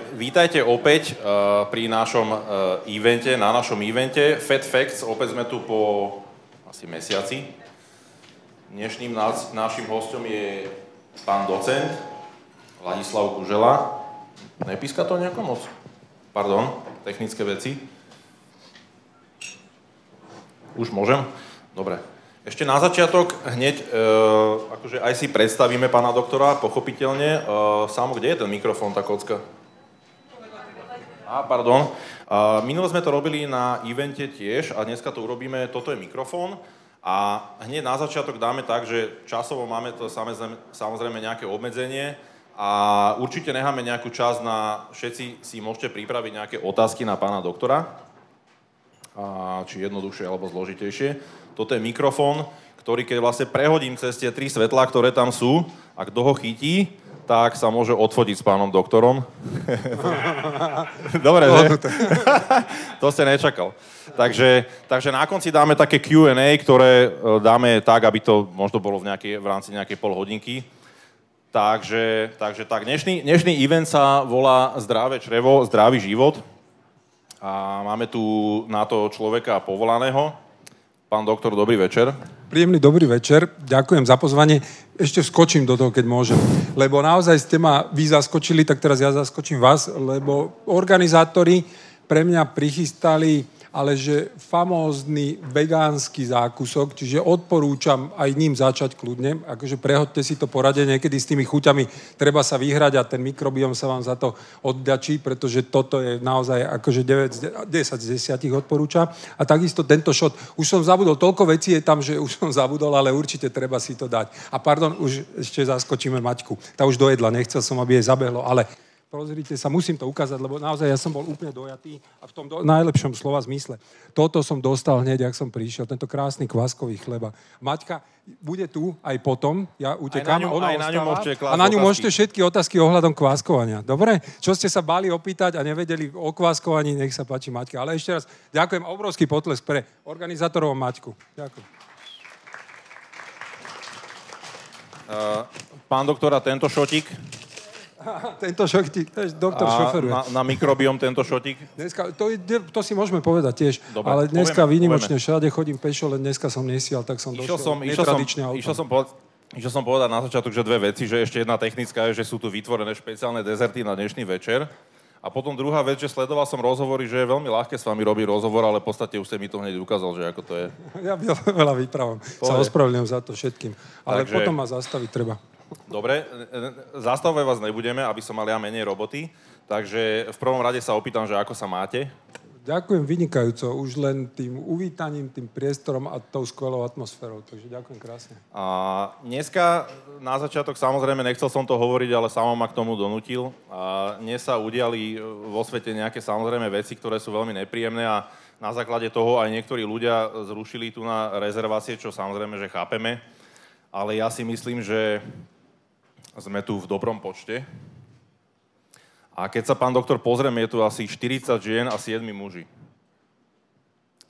Vítajte opäť pri našom evente, na našom evente Fat Facts. Opäť sme tu po asi mesiaci. Dnešným našim hosťom je pán docent Vladislav Kužela. Nepíska to nejako moc? Pardon, technické veci. Už môžem? Dobre. Ešte na začiatok hneď, akože aj si predstavíme pána doktora, pochopiteľne. Samo, kde je ten mikrofón, tá kocka? Pardon. Minule sme to robili na evente tiež a dneska to urobíme, toto je mikrofón a hneď na začiatok dáme tak, že časovo máme to samozrejme nejaké obmedzenie a určite necháme nejakú časť na, všetci si môžete pripraviť nejaké otázky na pána doktora, či jednoduchšie alebo zložitejšie. Toto je mikrofón, ktorý keď vlastne prehodím cez tie tri svetlá, ktoré tam sú a kto ho chytí, tak sa môže odfotiť s pánom doktorom. Dobre, že? To ste nečakal. Takže na konci dáme také Q&A, ktoré dáme tak, aby to možno bolo v rámci nejakej polhodinky. Takže tak, dnešný event sa volá Zdravé črevo, zdravý život. A máme tu na to človeka povolaného. Pán doktor, dobrý večer. Príjemný dobrý večer, ďakujem za pozvanie. Ešte vskočím do toho, keď môžem. Lebo naozaj ste ma vy zaskočili, tak teraz ja zaskočím vás, lebo organizátori pre mňa prichystali, ale že famózny vegánsky zákusok, čiže odporúčam aj ním začať kľudne. Akože prehodte si to poradenie, niekedy s tými chuťami treba sa vyhrať a ten mikrobiom sa vám za to oddačí, pretože toto je naozaj akože 9, 10 z 10 odporúčam. A takisto tento shot, už som zabudol, toľko vecí je tam, že už som zabudol, ale určite treba si to dať. A pardon, už ešte zaskočíme Maťku. Tá už dojedla, nechcel som, aby jej zabehlo, ale... Pozrite sa, musím to ukázať, lebo naozaj ja som bol úplne dojatý a v tom najlepšom slova zmysle. Toto som dostal hneď, jak som prišiel, tento krásny kváskový chleba. Maťka bude tu aj potom, ja utekám, ona ostáva. A na ňu môžete všetky otázky ohľadom kváskovania. Dobre? Čo ste sa báli opýtať a nevedeli o kváskovaní, nech sa páči Maťka. Ale ešte raz ďakujem, obrovský potlesk pre organizátorov a Maťku. Ďakujem. Pán doktora, tento šotík... Tento šotík, doktor šoferuje. Na mikrobiom tento šotík? Dneska, to si môžeme povedať tiež, dobre, ale dneska výnimočne všade chodím pešo, len dneska som nesial, tak som došiel netradične autom. Išiel som povedať na začiatok, že dve veci, že ešte jedna technická je, že sú tu vytvorené špeciálne dezerty na dnešný večer. A potom druhá vec, že sledoval som rozhovory, že je veľmi ľahké s vami robiť rozhovor, ale v podstate už ste mi to hneď ukázal, že ako to je. Ja veľa vyprávam. Sa ospravedlňujem za to všetkým. Ale takže... potom ma zastaviť treba. Dobre, zastavovať vás nebudeme, aby som mal ja menej roboty. Takže v prvom rade sa opýtam, že ako sa máte? Ďakujem vynikajúco, už len tým uvítaním, tým priestorom a tou skvelou atmosférou, takže ďakujem krásne. A dneska na začiatok, samozrejme, nechcel som to hovoriť, ale sám ma k tomu donútil. A dnes sa udiali vo svete nejaké samozrejme veci, ktoré sú veľmi nepríjemné a na základe toho aj niektorí ľudia zrušili tu na rezervácie, čo samozrejme, že chápeme. Ale ja si myslím, že sme tu v dobrom počte. A keď sa pán doktor pozrieme, je tu asi 40 žien a 7 muži.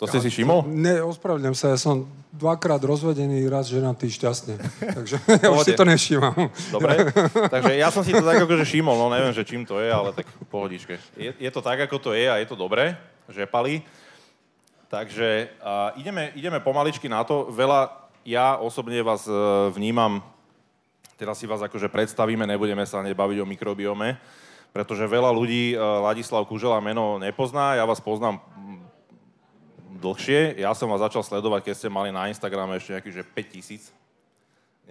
To ste si všimol? Ne, ospravedlňujem sa, ja som dvakrát rozvedený, raz ženatý, šťastne. Takže ja už si to nevšimám. Dobre, takže ja som si to tak akože všimol, no neviem, že čím to je, ale tak pohodičke. Je to tak, ako to je a je to dobré, že pali. Takže ideme pomaličky na to. Ja osobne vás vnímam, teraz si vás akože predstavíme, nebudeme sa nebaviť o mikrobiome, pretože veľa ľudí Vladislav Kužela meno nepozná, ja vás poznám dlhšie, ja som vás začal sledovať, keď ste mali na Instagrame ešte nejakých, že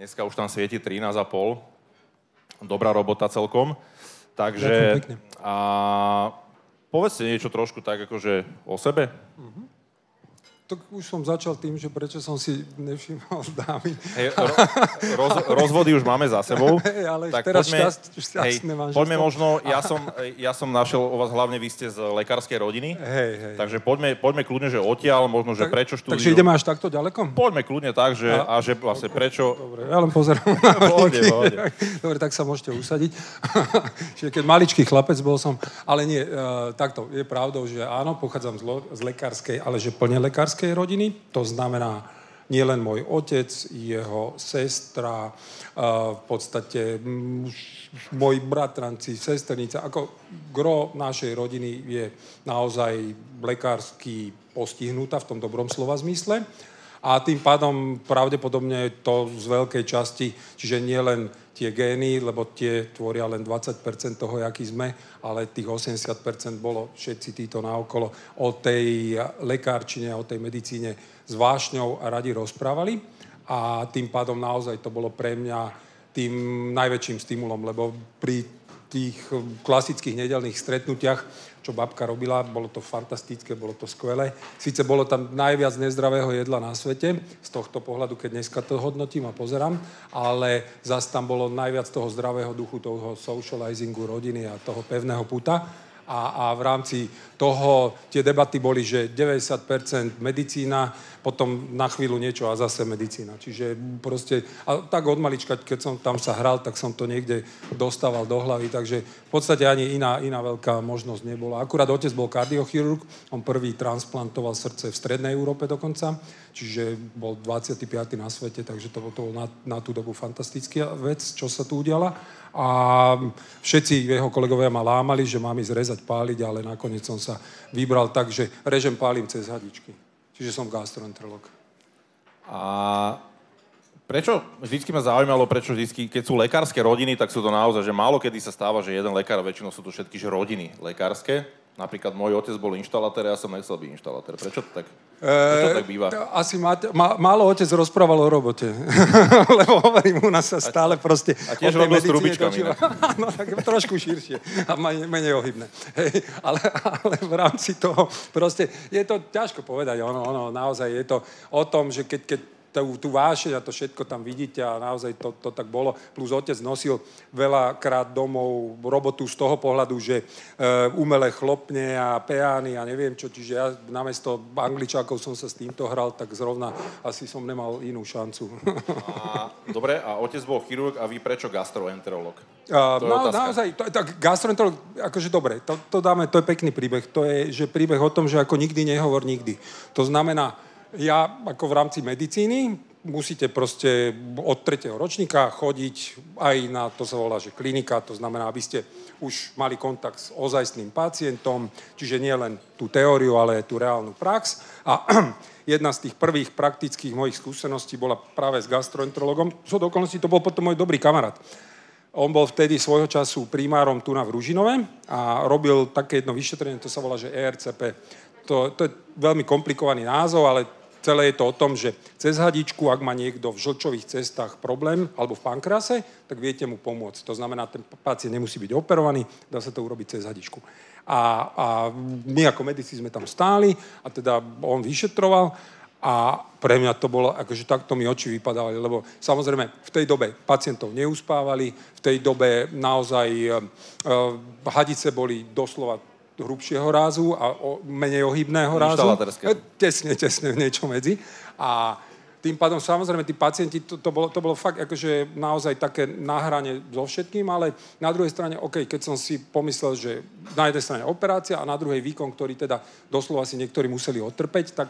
5000, dneska už tam svieti 13,5, dobrá robota celkom, takže povedzte niečo trošku tak akože o sebe. Mm-hmm. Už som začal tým, že prečo som si nevšimal dámy. Hey, rozvody už máme za sebou. Hey, ale tak teraz šťastné manželstvo. Poďme možno, ja som našiel o vás, hlavne vy ste z lekárskej rodiny. Hey. Takže poďme kľudne, že odtiaľ, možno, že tak, prečo štúdiu. Takže ideme až takto ďaleko? Poďme kľudne tak, že a že vlastne prečo... Dobre, ja len pozerám na hodinky. Dobre, tak sa môžete usadiť. Čiže keď maličký chlapec bol som, ale nie, takto, je pravdou, že áno, pochádzam z lekárskej, ale že plne lekárskej rodiny, to znamená nielen môj otec, jeho sestra, v podstate môj bratranci, sesternica, ako gro našej rodiny je naozaj lekársky postihnutá v tom dobrom slova zmysle. A tým pádom pravdepodobne to z veľkej časti, čiže nie len tie gény, lebo tie tvoria len 20% toho, jaký sme, ale tých 80% bolo všetci títo naokolo o tej lekárčine, o tej medicíne s vášňou a radi rozprávali. A tým pádom naozaj to bolo pre mňa tým najväčším stimulom, lebo pri tých klasických nedeľných stretnutiach, čo babka robila, bolo to fantastické, bolo to skvelé. Sice bolo tam najviac nezdravého jedla na svete, z tohto pohľadu, keď dneska to hodnotím a pozerám, ale zas tam bolo najviac toho zdravého duchu, toho socializingu rodiny a toho pevného puta. A v rámci toho tie debaty boli, že 90% medicína, potom na chvíľu niečo a zase medicína. Čiže proste, a tak od malička, keď som tam sa hral, tak som to niekde dostával do hlavy, takže v podstate ani iná veľká možnosť nebola. Akurát otec bol kardiochirurg, on prvý transplantoval srdce v strednej Európe dokonca, čiže bol 25. na svete, takže to bol na tú dobu fantastická vec, čo sa tu udiala. A všetci jeho kolegovia ma lámali, že mám ísť rezať, páliť, ale nakoniec som sa vybral tak, že režem, pálim cez hadičky. Čiže som gastroenterolog. A prečo, vždycky ma zaujímalo, prečo vždycky, keď sú lekárske rodiny, tak sú to naozaj, že málo kedy sa stáva, že jeden lekár, väčšinou sú to všetky, že rodiny lekárske. Napríklad môj otec bol inštalatér, ja som nechcel byť inštalatér. Prečo to tak býva? Asi málo otec rozprával o robote. Lebo hovorím, u nás sa stále proste... A tiež robil s trubičkami. No tak trošku širšie a menej ohybné. Hej, ale v rámci toho proste... Je to ťažko povedať, ono naozaj je to o tom, že keď tú vášeň a to všetko tam vidíte a naozaj to tak bolo. Plus otec nosil veľakrát domov robotu z toho pohľadu, že umelé chlopne a peány a neviem čo, čiže ja namiesto Angličákov som sa s týmto hral, tak zrovna asi som nemal inú šancu. Dobre, a otec bol chirurg a vy prečo gastroenterolog? Tak gastroenterolog, akože dobre, to dáme, to je pekný príbeh, to je že príbeh o tom, že ako nikdy nehovor nikdy. To znamená, ja ako v rámci medicíny musíte proste od 3. ročníka chodiť aj na, to sa volá, že klinika, to znamená, aby ste už mali kontakt s ozajstným pacientom, čiže nie len tú teóriu, ale tú reálnu prax. A jedna z tých prvých praktických mojich skúseností bola práve s gastroenterologom, čo dokonca to bol potom môj dobrý kamarát. On bol vtedy svojho času primárom tu na Ružinove a robil také jedno vyšetrenie, to sa volá, že ERCP. To je veľmi komplikovaný názov, ale celé je to o tom, že cez hadičku, ak má niekto v žlčových cestách problém alebo v pankrease, tak viete mu pomôcť. To znamená, ten pacient nemusí byť operovaný, dá sa to urobiť cez hadičku. A my ako medici sme tam stáli a teda on vyšetroval a pre mňa to bolo, akože takto mi oči vypadali, lebo samozrejme v tej dobe pacientov neuspávali, v tej dobe naozaj hadice boli doslova hrubšieho rázu a menej ohybného rázu. Tesne, niečo medzi. A tým pádom samozrejme tí pacienti, to bolo fakt akože naozaj také nahranie so všetkým, ale na druhej strane, keď som si pomyslel, že na jednej strane operácia a na druhej výkon, ktorý teda doslova si niektorí museli odtrpeť, tak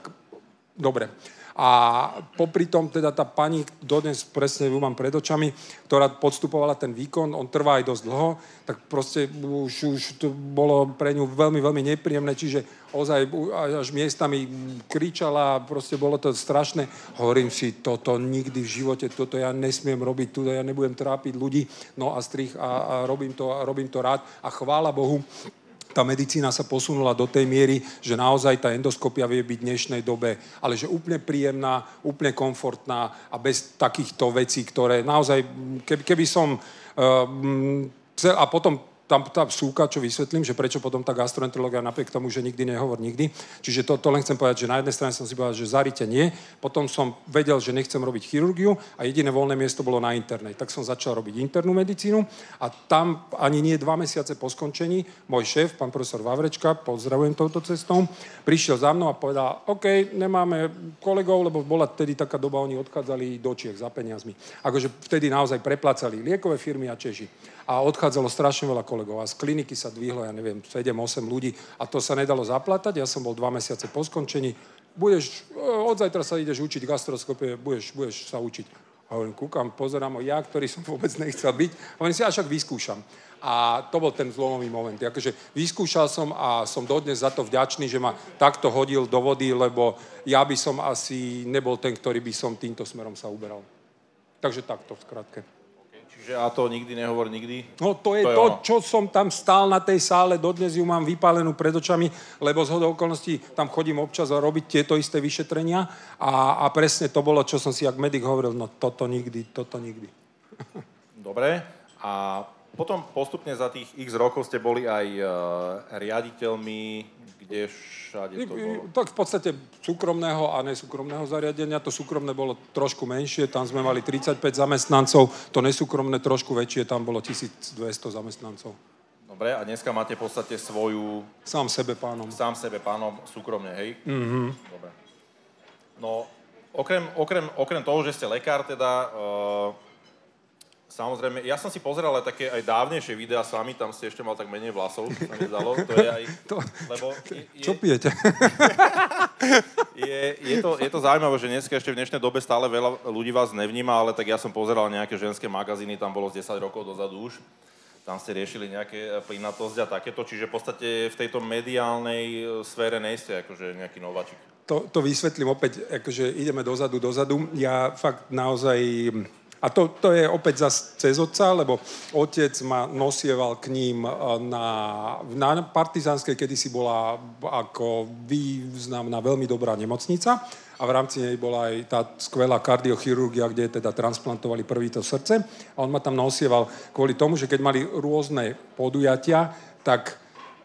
dobre. A popri tom teda tá pani, dodnes presne ju mám pred očami, ktorá podstupovala ten výkon, on trvá aj dosť dlho, tak proste už to bolo pre ňu veľmi, veľmi nepríjemné, čiže ozaj až miestami kričala, proste bolo to strašné. Hovorím si, toto nikdy v živote, toto ja nesmiem robiť, toto ja nebudem trápiť ľudí, no a strich a robím to rád a chvála Bohu. Tá medicína sa posunula do tej miery, že naozaj tá endoskopia vie byť v dnešnej dobe, ale že úplne príjemná, úplne komfortná a bez takýchto vecí, ktoré naozaj, keby som... A potom tam súka, čo vysvetlím, že prečo potom tá gastroenterológia napriek tomu, že nikdy nehovor nikdy. Čiže to len chcem povedať, že na jednej strane som si povedal, že zarite nie, potom som vedel, že nechcem robiť chirurgiu a jediné voľné miesto bolo na internej. Tak som začal robiť internú medicínu a tam ani nie 2 mesiace po skončení môj šéf, pán profesor Vavrečka, pozdravujem touto cestou, prišiel za mnou a povedal, OK, nemáme kolegov, lebo bola vtedy taká doba, oni odchádzali do Čiech za peniazmi. Akože vtedy naozaj preplácali liekové firmy a Češi. A odchádzalo strašne veľa kolegov. A z kliniky sa dvihlo, ja neviem, 7-8 ľudí a to sa nedalo zaplatať. Ja som bol 2 mesiace po skončení. Budeš od zajtra sa ideš učiť gastroskopie, budeš sa učiť. A hovorím, kúkam, pozerám, ja, ktorý som vôbec nechcel byť, a hovorím si, až ak vyskúšam. A to bol ten zlomový moment. Takže vyskúšal som a som dodnes za to vďačný, že ma takto hodil do vody, lebo ja by som asi nebol ten, ktorý by som týmto smerom sa uberal. Takže takto v skratke. Čiže a to nikdy nehovor nikdy? No to je to, čo som tam stál na tej sále, dodnes ju mám vypálenú pred očami, lebo zhodou okolností tam chodím občas a robiť tieto isté vyšetrenia a presne to bolo, čo som si jak medic hovoril, no toto nikdy. Dobre, a potom postupne za tých x rokov ste boli aj riaditeľmi, kde všade to bolo? Tak v podstate súkromného a nesúkromného zariadenia. To súkromné bolo trošku menšie, tam sme mali 35 zamestnancov, to nesúkromné trošku väčšie, tam bolo 1200 zamestnancov. Dobre, a dneska máte v podstate svoju... Sám sebe pánom, súkromne, hej? Mm-hmm. Dobre. No, okrem toho, že ste lekár, teda... Samozrejme, ja som si pozeral aj také aj dávnejšie videá s vami, tam ste ešte mal tak menej vlasov, čo sa mi zdalo, to je aj... Čo pijete? je to zaujímavé, že dneska ešte v dnešnej dobe stále veľa ľudí vás nevníma, ale tak ja som pozeral nejaké ženské magazíny, tam bolo z 10 rokov dozadu už, tam ste riešili nejaké plynatosť a takéto, čiže v podstate v tejto mediálnej sfére nejste akože nejaký nováčik. To vysvetlím opäť, akože ideme dozadu, ja fakt naozaj... A to je opäť zase cez otca, lebo otec ma nosieval k ním na Partizánskej, kedysi bola ako významná, veľmi dobrá nemocnica a v rámci nej bola aj tá skvelá kardiochirurgia, kde teda transplantovali prvý to srdce a on ma tam nosieval kvôli tomu, že keď mali rôzne podujatia, tak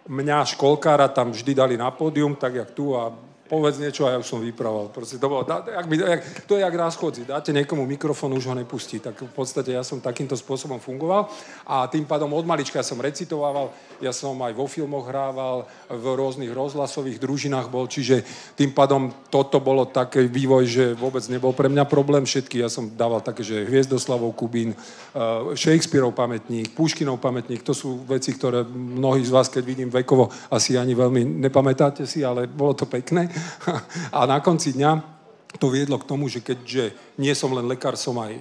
mňa školkára tam vždy dali na pódium, tak jak tu a povedz niečo a ja už som vypravoval. Proste to bolo, to je jak na schodzi. Dáte niekomu mikrofón, už ho nepustí. Tak v podstate ja som takýmto spôsobom fungoval a tým pádom od malička som recitovával, ja som aj vo filmoch hrával, v rôznych rozhlasových družinách bol, čiže tým pádom toto bolo taký vývoj, že vôbec nebol pre mňa problém všetky. Ja som dával také, že Hviezdoslavov Kubín, Shakespeareov pamätník, Pushkinov pamätník, to sú veci, ktoré mnohí z vás, keď vidím vekovo, asi ani veľmi nepamätáte si, ale bolo to pekné. A na konci dňa to viedlo k tomu, že keďže nie som len lekár, som aj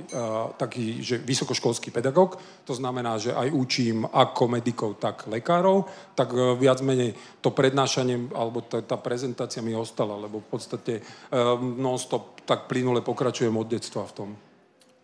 taký, že vysokoškolský pedagóg, to znamená, že aj učím ako medikov, tak lekárov, tak viac menej to prednášanie, alebo tá prezentácia mi ostala, lebo v podstate non-stop tak plynule pokračujem od detstva v tom.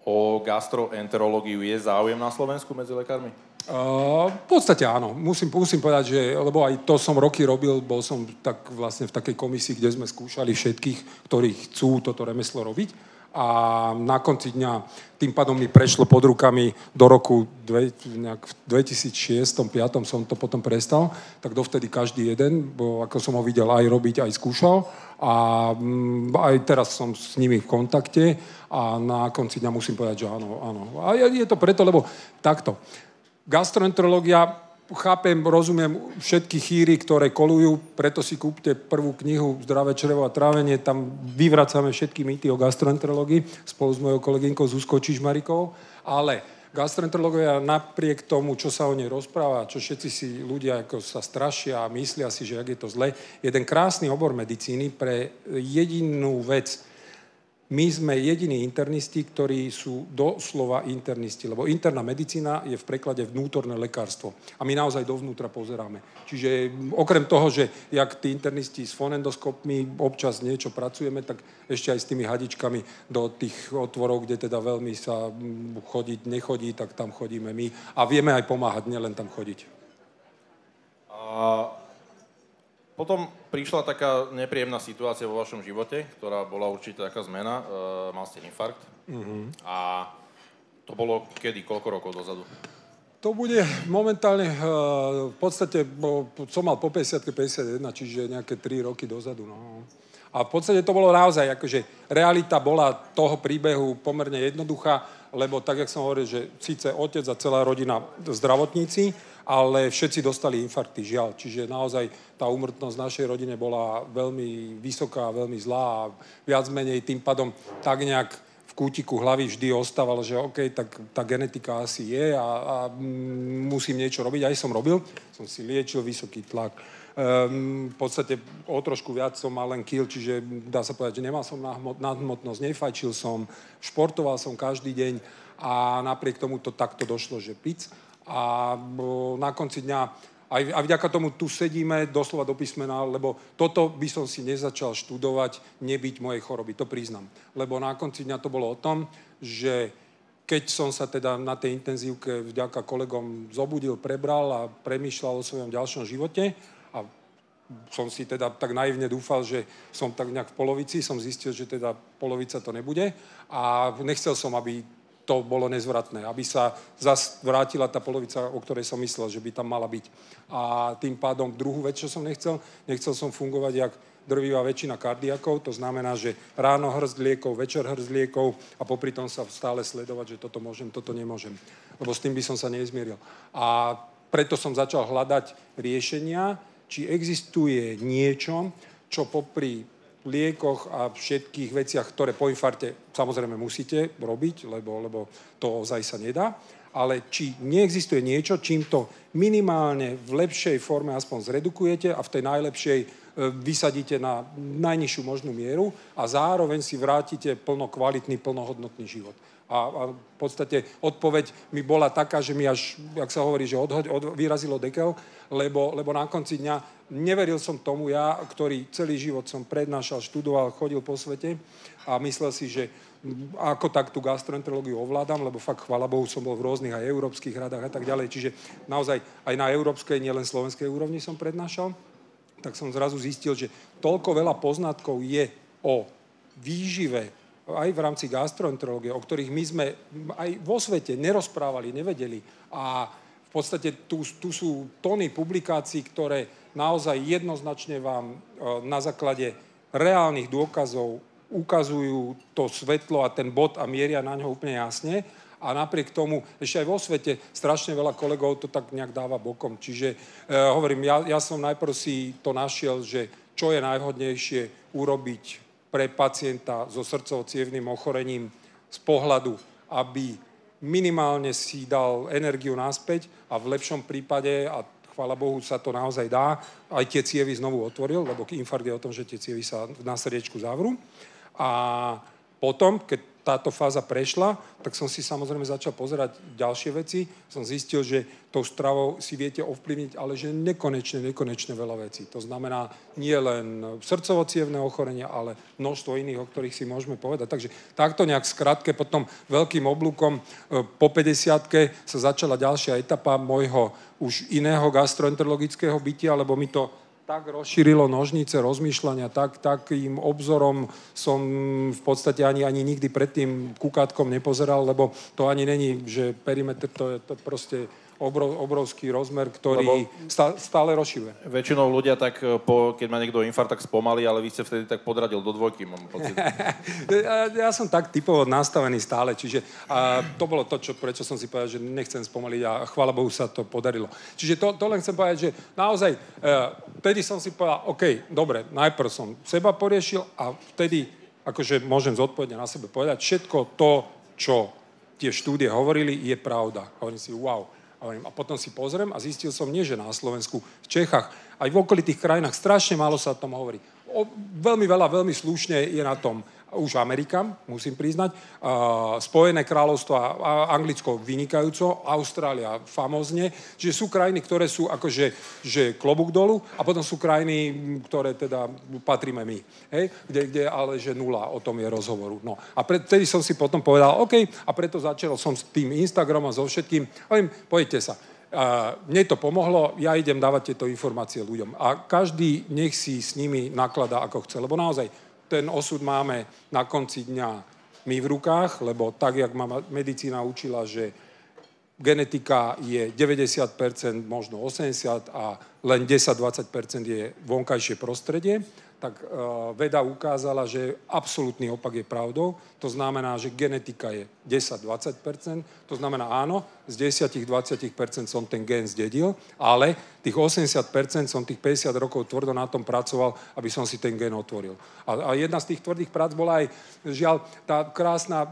O gastroenterológiu je záujem na Slovensku medzi lekármi? V podstate áno. Musím povedať, že, lebo aj to som roky robil, bol som tak vlastne v takej komisii, kde sme skúšali všetkých, ktorí chcú toto remeslo robiť. A na konci dňa tým pádom mi prešlo pod rukami do roku 2006-2005 som to potom prestal, tak dovtedy každý jeden, bo ako som ho videl aj robiť, aj skúšal a aj teraz som s nimi v kontakte a na konci dňa musím povedať, že áno. A je to preto, lebo takto. Gastroenterológia, chápem, rozumiem všetky chýry, ktoré kolujú, preto si kúpte prvú knihu Zdravé črevo a trávenie, tam vyvracame všetky mýty o gastroenterológii spolu s mojou kolegynkou Zuzkou Čižmarikovou, ale gastroenterológia napriek tomu, čo sa o nej rozpráva, čo všetci si ľudia ako sa strašia a myslia si, že ak je to zle, je ten krásny obor medicíny pre jedinú vec. My sme jediní internisti, ktorí sú doslova internisti, lebo interná medicína je v preklade vnútorné lekárstvo. A my naozaj dovnútra pozeráme. Čiže okrem toho, že jak tí internisti s fonendoskopmi občas niečo pracujeme, tak ešte aj s tými hadičkami do tých otvorov, kde teda veľmi sa chodiť nechodí, tak tam chodíme my. A vieme aj pomáhať, nielen tam chodiť. Potom prišla taká nepríjemná situácia vo vašom živote, ktorá bola určite taká zmena. Mal ste infarkt. Mm-hmm. A to bolo kedy? Koľko rokov dozadu? To bude momentálne, v podstate som mal po 50-51, čiže nejaké 3 roky dozadu. No. A v podstate to bolo naozaj, akože realita bola toho príbehu pomerne jednoduchá, lebo tak, jak som hovoril, že síce otec a celá rodina zdravotníci, ale všetci dostali infarkty, žiaľ. Čiže naozaj tá úmrtnosť v našej rodine bola veľmi vysoká, veľmi zlá a viac menej tým pádom tak nejak v v kútiku hlavy vždy ostávalo, že OK, tak tá genetika asi je a musím niečo robiť. Aj som robil, som si liečil vysoký tlak. V podstate o trošku viac som mal len kil, čiže dá sa povedať, že nemal som nadhmotnosť, nefajčil som, športoval som každý deň a napriek tomu to takto došlo, že pic. A na konci dňa, a vďaka tomu tu sedíme doslova do písmena, lebo toto by som si nezačal študovať, nebyť mojej choroby, to priznám. Lebo na konci dňa to bolo o tom, že keď som sa teda na tej intenzívke vďaka kolegom zobudil, prebral a premýšľal o svojom ďalšom živote, a som si teda tak naivne dúfal, že som tak nejak v polovici, som zistil, že teda polovica to nebude a nechcel som, aby to bolo nezvratné, aby sa zas vrátila tá polovica, o ktorej som myslel, že by tam mala byť. A tým pádom druhú vec, čo som nechcel som fungovať jak drvivá väčšina kardiakov, to znamená, že ráno hŕst liekov, večer hŕst liekov a popri tom sa stále sledovať, že toto môžem, toto nemôžem, lebo s tým by som sa nezmieril. A preto som začal hľadať riešenia, či existuje niečo, čo popri liekoch a všetkých veciach, ktoré po infarte samozrejme musíte robiť, lebo to ozaj sa nedá, ale či neexistuje niečo, čím to minimálne v lepšej forme aspoň zredukujete a v tej najlepšej vysadíte na najnižšiu možnú mieru a zároveň si vrátite plnokvalitný, plnohodnotný život. A v podstate odpoveď mi bola taká, že mi až, jak sa hovorí, že vyrazilo dekel, lebo na konci dňa neveril som tomu ja, ktorý celý život som prednášal, študoval, chodil po svete a myslel si, že ako tak tú gastroenterológiu ovládam, lebo fakt, chvála Bohu, som bol v rôznych aj európskych radách a tak ďalej. Čiže naozaj aj na európskej, nielen slovenskej úrovni som prednášal, tak som zrazu zistil, že toľko veľa poznatkov je o výžive, aj v rámci gastroenterológie, o ktorých my sme aj vo svete nerozprávali, nevedeli. A v podstate tu sú tony publikácií, ktoré naozaj jednoznačne vám na základe reálnych dôkazov ukazujú to svetlo a ten bod a mieria na ňo úplne jasne. A napriek tomu, ešte aj vo svete, strašne veľa kolegov to tak nejak dáva bokom. Čiže hovorím, ja som najprv si to našiel, že čo je najvhodnejšie urobiť pre pacienta so srdcovo-cievnym ochorením z pohľadu, aby minimálne si dal energiu naspäť a v lepšom prípade, a chvála Bohu, sa to naozaj dá, aj tie cievy znovu otvoril, lebo infarkt je o tom, že tie cievy sa na srdiečku zavrú. A potom, keď táto fáza prešla, tak som si samozrejme začal pozerať ďalšie veci. Som zistil, že tou stravou si viete ovplyvniť, ale že nekonečne veľa vecí. To znamená nie len srdcovo-cievne ochorenia, ale množstvo iných, o ktorých si môžeme povedať. Takže takto nejak skrátke, potom veľkým oblúkom po 50-ke sa začala ďalšia etapa môjho už iného gastroenterologického bytia, lebo mi to tak rozšírilo nožnice rozmýšľania, takým obzorom som v podstate ani nikdy predtým kukátkom nepozeral, lebo to ani není, že perimetr, to je proste obrovský rozmer, ktorý stále rozšíruje. Väčšinou ľudia tak, keď má niekto infarkt, tak spomalí, ale vy ste vtedy tak podradil do dvojky, mám pocit. Ja som tak typovo nastavený stále, čiže to bolo to, prečo som si povedal, že nechcem spomaliť a chvála Bohu sa to podarilo. Čiže to len chcem povedať, že naozaj vtedy som si povedal, OK, dobre, najprv som seba poriešil a vtedy, akože môžem zodpovedne na sebe povedať, všetko to, čo tie štúdie hovorili, je pravda. Hovorím si, wow. A potom si pozriem a zistil som, nie že na Slovensku, v Čechách, aj v okolitých krajinách strašne málo sa o tom hovorí. Veľmi veľa, veľmi slušne je na tom už Amerika, musím priznať, Spojené kráľovstvo a Anglicko vynikajúco, Austrália famózne, že sú krajiny, ktoré sú akože že klobúk dolu a potom sú krajiny, ktoré teda patríme my, hej? Kde ale že nula o tom je rozhovoru. No a vtedy som si potom povedal, OK, a preto začal som s tým Instagramom, so všetkým, hovorím, pojďte sa. Mne to pomohlo, ja idem dávať tieto informácie ľuďom a každý nech si s nimi nakladá ako chce, lebo naozaj ten osud máme na konci dňa my v rukách, lebo tak, jak ma medicína učila, že genetika je 90%, možno 80% a len 10-20% je vonkajšie prostredie, tak veda ukázala, že absolútny opak je pravdou. To znamená, že genetika je 10-20%. To znamená, áno, z 10-20% som ten gen zdedil, ale tých 80% som tých 50 rokov tvrdo na tom pracoval, aby som si ten gen otvoril. A jedna z tých tvrdých prác bola aj, žiaľ, tá krásna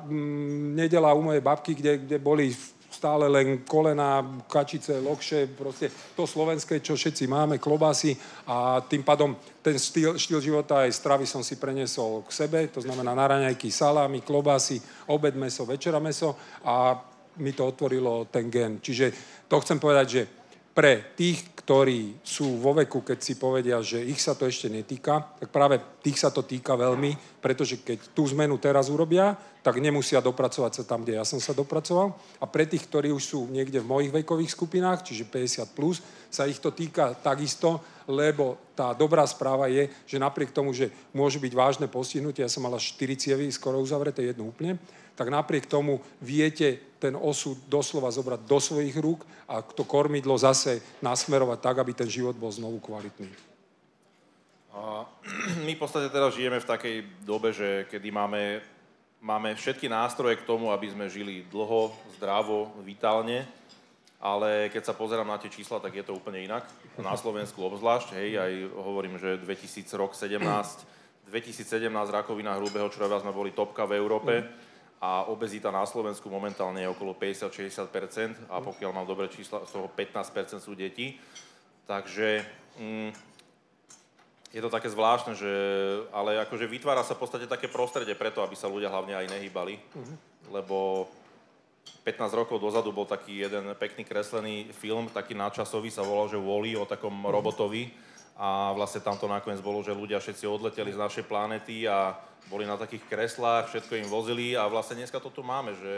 nedeľa u mojej babky, kde boli stále len kolena, kačice, lokše, proste to slovenské, čo všetci máme, klobásy a tým pádom ten štýl života aj stravy som si preniesol k sebe, to znamená na raňajky salámy, klobásy, obed meso, večera meso a mi to otvorilo ten gen. Čiže to chcem povedať, že pre tých, ktorí sú vo veku, keď si povedia, že ich sa to ešte netýka, tak práve tých sa to týka veľmi, pretože keď tú zmenu teraz urobia, tak nemusia dopracovať sa tam, kde ja som sa dopracoval. A pre tých, ktorí už sú niekde v mojich vekových skupinách, čiže 50+, sa ich to týka takisto, lebo tá dobrá správa je, že napriek tomu, že môže byť vážne postihnutie, ja som mala 4 cievy, skoro uzavreté, jednu úplne, tak napriek tomu viete ten osud doslova zobrať do svojich rúk a to kormidlo zase nasmerovať tak, aby ten život bol znovu kvalitný. A my v podstate teraz žijeme v takej dobe, že kedy máme všetky nástroje k tomu, aby sme žili dlho, zdravo, vitálne, ale keď sa pozerám na tie čísla, tak je to úplne inak. Na Slovensku obzvlášť, hej, aj hovorím, že 2017 rakovina hrubého čreva sme boli topka v Európe. A obezita na Slovensku momentálne je okolo 50-60% a pokiaľ mám dobré čísla, z toho 15% sú deti. Takže je to také zvláštne, že, ale akože vytvára sa v podstate také prostredie preto, aby sa ľudia hlavne aj nehýbali, lebo 15 rokov dozadu bol taký jeden pekný kreslený film, taký nadčasový, sa volal, že Wall-E, o takom robotovi. A vlastne tam to nakoniec bolo, že ľudia všetci odleteli z našej planety a boli na takých kreslách, všetko im vozili a vlastne dneska to tu máme, že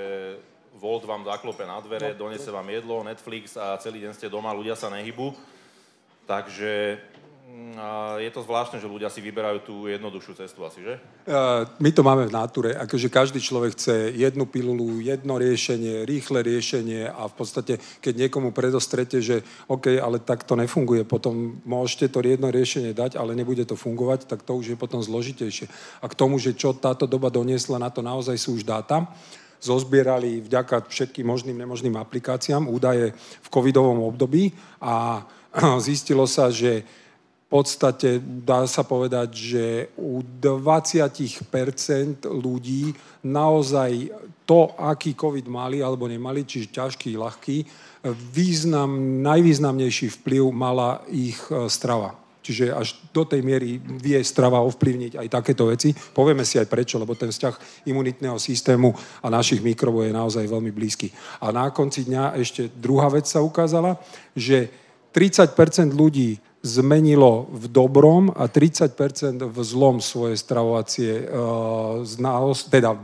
Volt vám zaklope na dvere, donese vám jedlo, Netflix a celý deň ste doma, ľudia sa nehybu. Takže je to zvláštne, že ľudia si vyberajú tú jednoduchšiu cestu asi, že? My to máme v náture, akože každý človek chce jednu pilulu, jedno riešenie, rýchle riešenie a v podstate, keď niekomu predostrete, že OK, ale tak to nefunguje, potom môžete to jedno riešenie dať, ale nebude to fungovať, tak to už je potom zložitejšie. A k tomu, že čo táto doba doniesla, na to naozaj sú už dáta. Zozbierali vďaka všetkým možným, nemožným aplikáciám údaje v covidovom období a zistilo sa, že v podstate dá sa povedať, že u 20% ľudí naozaj to, aký COVID mali alebo nemali, čiže ťažký, ľahký, najvýznamnejší vplyv mala ich strava. Čiže až do tej miery vie strava ovplyvniť aj takéto veci. Povieme si aj prečo, lebo ten vzťah imunitného systému a našich mikrobov je naozaj veľmi blízky. A na konci dňa ešte druhá vec sa ukázala, že 30% ľudí zmenilo v dobrom a 30% v zlom svoje stravovacie znalosti, teda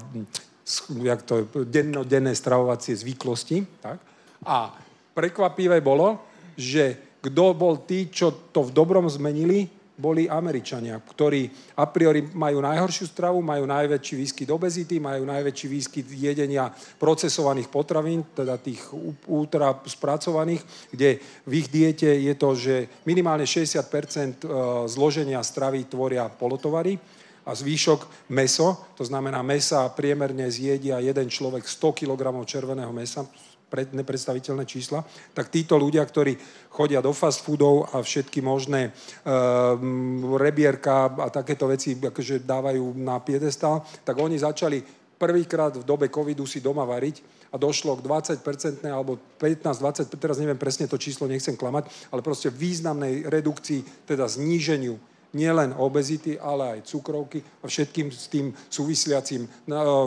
dennodenné stravovacie zvyklosti. Tak? A prekvapivé bolo, že kto bol tí, čo to v dobrom zmenili, boli Američania, ktorí a priori majú najhoršiu stravu, majú najväčší výskyt obezity, majú najväčší výskyt jedenia procesovaných potravín, teda tých ultra spracovaných, kde v ich diete je to, že minimálne 60% zloženia stravy tvoria polotovary a zvýšok mäso, to znamená mäsa priemerne zjedia jeden človek 100 kg červeného mäsa, nepredstaviteľné čísla, tak títo ľudia, ktorí chodia do fast foodov a všetky možné rebierka a takéto veci akože dávajú na piedestál, tak oni začali prvýkrát v dobe covidu si doma variť a došlo k 20% alebo 15-20%, teraz neviem presne to číslo, nechcem klamať, ale proste významnej redukcii, teda zníženiu nielen obezity, ale aj cukrovky a všetkým s tým súvisliacím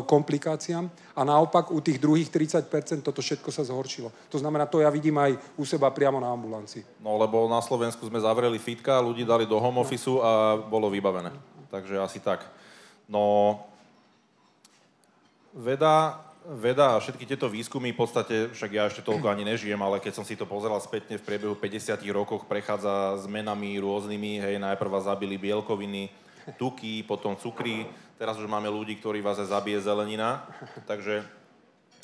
komplikáciám. A naopak u tých druhých 30% toto všetko sa zhoršilo. To znamená, to ja vidím aj u seba priamo na ambulanci. No lebo na Slovensku sme zavreli fitka, ľudí dali do home officeu a bolo vybavené. Takže asi tak. No, veda a všetky tieto výskumy, v podstate, však ja ešte toľko ani nežijem, ale keď som si to pozeral spätne, v priebehu 50 rokov prechádza zmenami rôznymi, hej, najprv vás zabili bielkoviny, tuky, potom cukry, teraz už máme ľudí, ktorí vás zabije zelenina, takže,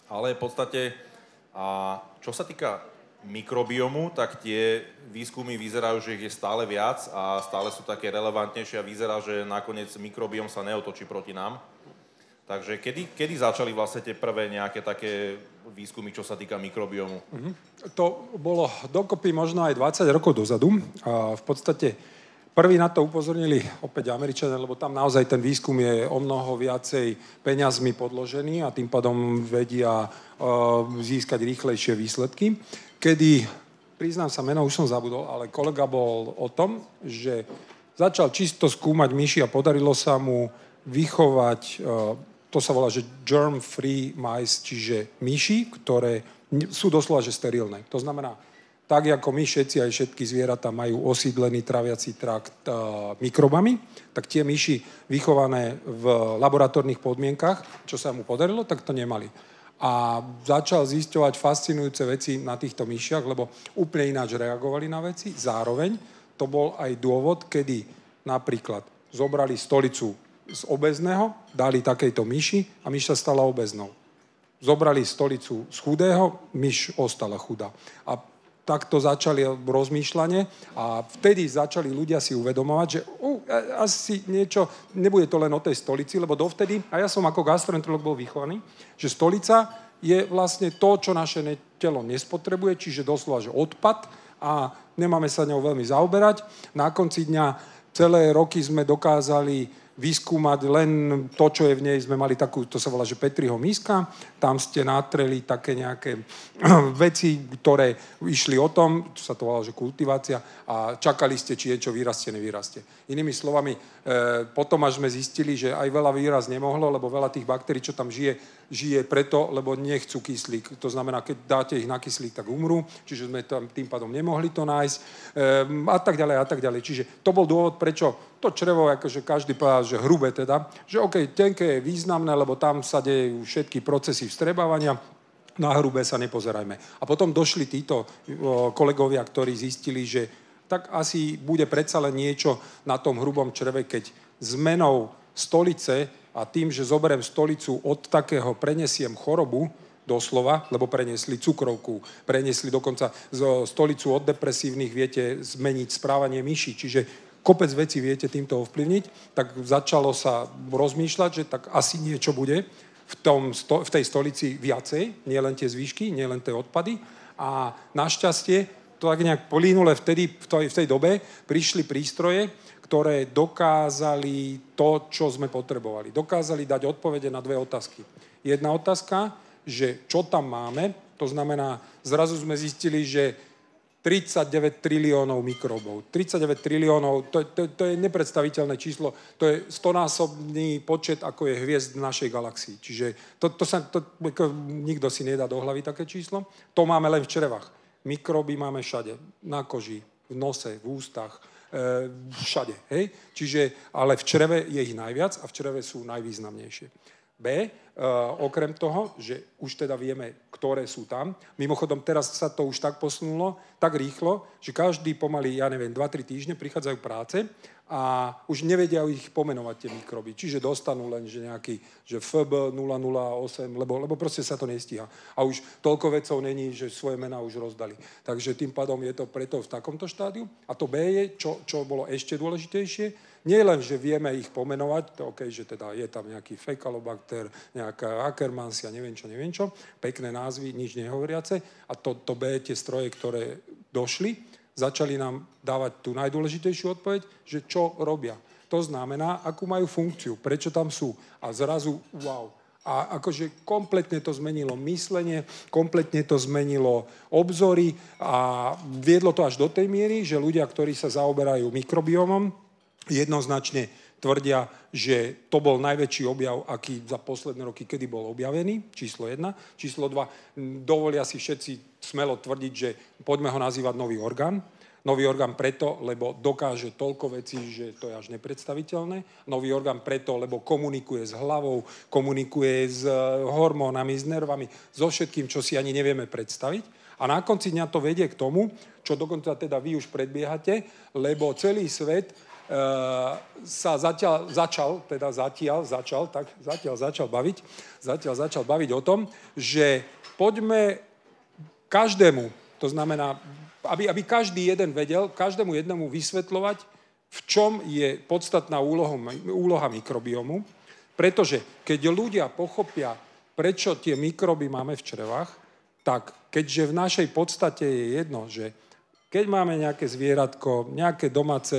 ale v podstate, a čo sa týka mikrobiomu, tak tie výskumy vyzerajú, že ich je stále viac a stále sú také relevantnejšie a vyzerá, že nakoniec mikrobiom sa neotočí proti nám. Takže kedy začali vlastne tie prvé nejaké také výskumy, čo sa týka mikrobiomu? To bolo dokopy možno aj 20 rokov dozadu. A v podstate prvý na to upozornili opäť Američania, lebo tam naozaj ten výskum je o mnoho viacej peňazmi podložený a tým pádom vedia získať rýchlejšie výsledky. Kedy, priznám sa, meno už som zabudol, ale kolega bol o tom, že začal čisto skúmať myši a podarilo sa mu vychovať, to sa volá, že germ-free mice, čiže myši, ktoré sú doslova, že sterilné. To znamená, tak ako my všetci, aj všetky zvieratá majú osídlený traviací trakt mikrobami, tak tie myši vychované v laboratórnych podmienkach, čo sa mu podarilo, tak to nemali. A začal zisťovať fascinujúce veci na týchto myšiach, lebo úplne ináč reagovali na veci. Zároveň to bol aj dôvod, kedy napríklad zobrali stolicu z obezného, dali takejto myši a myš sa stala obeznou. Zobrali stolicu z chudého, myš ostala chudá. A takto začali rozmýšľanie a vtedy začali ľudia si uvedomovať, že asi niečo, nebude to len o tej stolici, lebo dovtedy, a ja som ako gastroenterolog bol vychovaný, že stolica je vlastne to, čo naše telo nespotrebuje, čiže doslova, že odpad a nemáme sa ňou veľmi zaoberať. Na konci dňa celé roky sme dokázali vyskúmať len to, čo je v nej. Sme mali takú, to sa volá, že Petriho miska. Tam ste nátreli také nejaké veci, ktoré išli o tom, to sa to volá, že kultivácia, a čakali ste, či niečo vyrastie, nevyrastie. Inými slovami, potom až sme zistili, že aj veľa výraz nemohlo, lebo veľa tých baktérií, čo tam žije preto, lebo nechcú kyslík. To znamená, keď dáte ich na kyslík, tak umrú, čiže sme tam tým pádom nemohli to nájsť a tak ďalej, a tak ďalej. Čiže to bol dôvod, prečo to črevo, akože každý povedal, že hrubé teda, že okej, tenké je významné, lebo tam sa dejú všetky procesy vstrebávania, na hrubé sa nepozerajme. A potom došli títo kolegovia, ktorí zistili, že tak asi bude predsa len niečo na tom hrubom čreve, keď zmenou stolice a tým, že zoberiem stolicu od takého, prenesiem chorobu, doslova, lebo preniesli cukrovku, preniesli dokonca stolicu od depresívnych, viete zmeniť správanie myši, čiže kopec vecí viete týmto ovplyvniť, tak začalo sa rozmýšľať, že tak asi niečo bude v tej stolici viacej, nie len tie zvyšky, nie len tie odpady. A našťastie, to tak nejak polínule vtedy, v tej dobe, prišli prístroje, ktoré dokázali to, čo sme potrebovali. Dokázali dať odpovede na dve otázky. Jedna otázka, že čo tam máme, to znamená, zrazu sme zistili, že 39 triliónov mikrobov. 39 triliónov, to je nepredstaviteľné číslo, to je 100-násobný počet, ako je hviezd v našej galaxii. Čiže to nikto si nedá do hlavy také číslo. To máme len v črevách. Mikroby máme všade. Na koži, v nose, v ústach, všade. Hej? Čiže, ale v čreve je ich najviac a v čreve sú najvýznamnejšie. B, okrem toho, že už teda vieme, ktoré sú tam. Mimochodom, teraz sa to už tak posunulo, tak rýchlo, že každý pomaly, 2-3 týždne prichádzajú práce a už nevedia ich pomenovať tie mikroby. Čiže dostanú len, že nejaký, že FB008, lebo proste sa to nestíha. A už toľko vecov není, že svoje mená už rozdali. Takže tým pádom je to preto v takomto štádiu. A to B je, čo bolo ešte dôležitejšie, nie len, že vieme ich pomenovať, že teda je tam nejaký fekalobakter, nejaká akermansia, neviem čo, pekné názvy, nič nehovoriace. A to B, tie stroje, ktoré došli, začali nám dávať tú najdôležitejšiu odpoveď, že čo robia. To znamená, akú majú funkciu, prečo tam sú. A zrazu, wow. A akože kompletne to zmenilo myslenie, kompletne to zmenilo obzory a viedlo to až do tej miery, že ľudia, ktorí sa zaoberajú mikrobiomom, jednoznačne tvrdia, že to bol najväčší objav, aký za posledné roky kedy bol objavený, číslo 1. Číslo 2, dovolia si všetci smelo tvrdiť, že poďme ho nazývať nový orgán. Nový orgán preto, lebo dokáže toľko vecí, že to je až nepredstaviteľné. Nový orgán preto, lebo komunikuje s hlavou, komunikuje s hormónami, s nervami, so všetkým, čo si ani nevieme predstaviť. A na konci dňa to vedie k tomu, čo dokonca teda vy už predbiehate, lebo celý svet sa zatiaľ začal baviť o tom, že poďme každému To znamená, aby každý jeden vedel, každému jednomu vysvetľovať, v čom je podstatná úloha mikrobiomu, pretože keď ľudia pochopia, prečo tie mikroby máme v črevách, tak keďže v našej podstate je jedno, že keď máme nejaké zvieratko, nejaké domáce,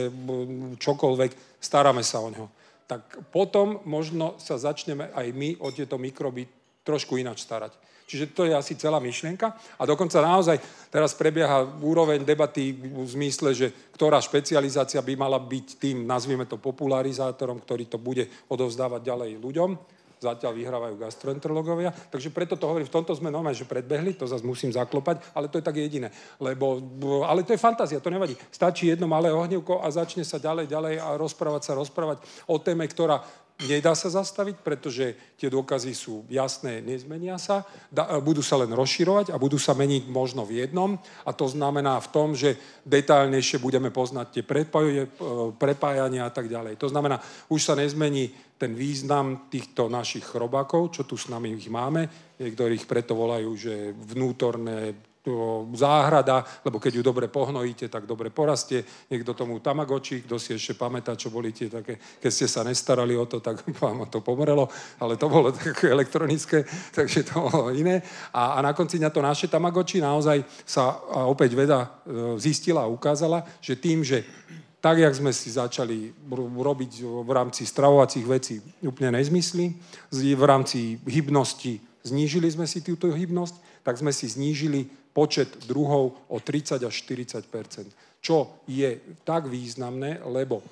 čokoľvek, staráme sa o ňo, tak potom možno sa začneme aj my o tieto mikroby trošku ináč starať. Čiže to je asi celá myšlienka. A dokonca naozaj teraz prebieha úroveň debaty v zmysle, že ktorá špecializácia by mala byť tým, nazvime to popularizátorom, ktorý to bude odovzdávať ďalej ľuďom. Zatiaľ vyhrávajú gastroenterológovia. Takže preto to hovorím, v tomto sme normálne, že predbehli, to zase musím zaklopať, ale to je tak jediné. Ale to je fantázia, to nevadí. Stačí jedno malé ohnívko a začne sa ďalej a rozprávať o téme, ktorá nedá sa zastaviť, pretože tie dôkazy sú jasné, nezmenia sa, budú sa len rozširovať a budú sa meniť možno v jednom a to znamená v tom, že detailnejšie budeme poznať tie prepájania a tak ďalej. To znamená, už sa nezmení ten význam týchto našich chrobákov, čo tu s nami ich máme, niektorých preto volajú, že vnútorné záhrada, lebo keď ju dobre pohnojíte, tak dobre porastie. Niekto tomu tamagočí, kto si ešte pamätá, čo boli tie také, keď ste sa nestarali o to, tak vám to pomrelo, ale to bolo také elektronické, takže to bolo iné. A na konci dňa to naše tamagočí naozaj sa opäť veda zistila a ukázala, že tým, že tak, jak sme si začali robiť v rámci stravovacích vecí úplne nezmysly, v rámci hybnosti znížili sme si túto hybnosť, tak sme si znížili počet druhov o 30 až 40%, čo je tak významné, lebo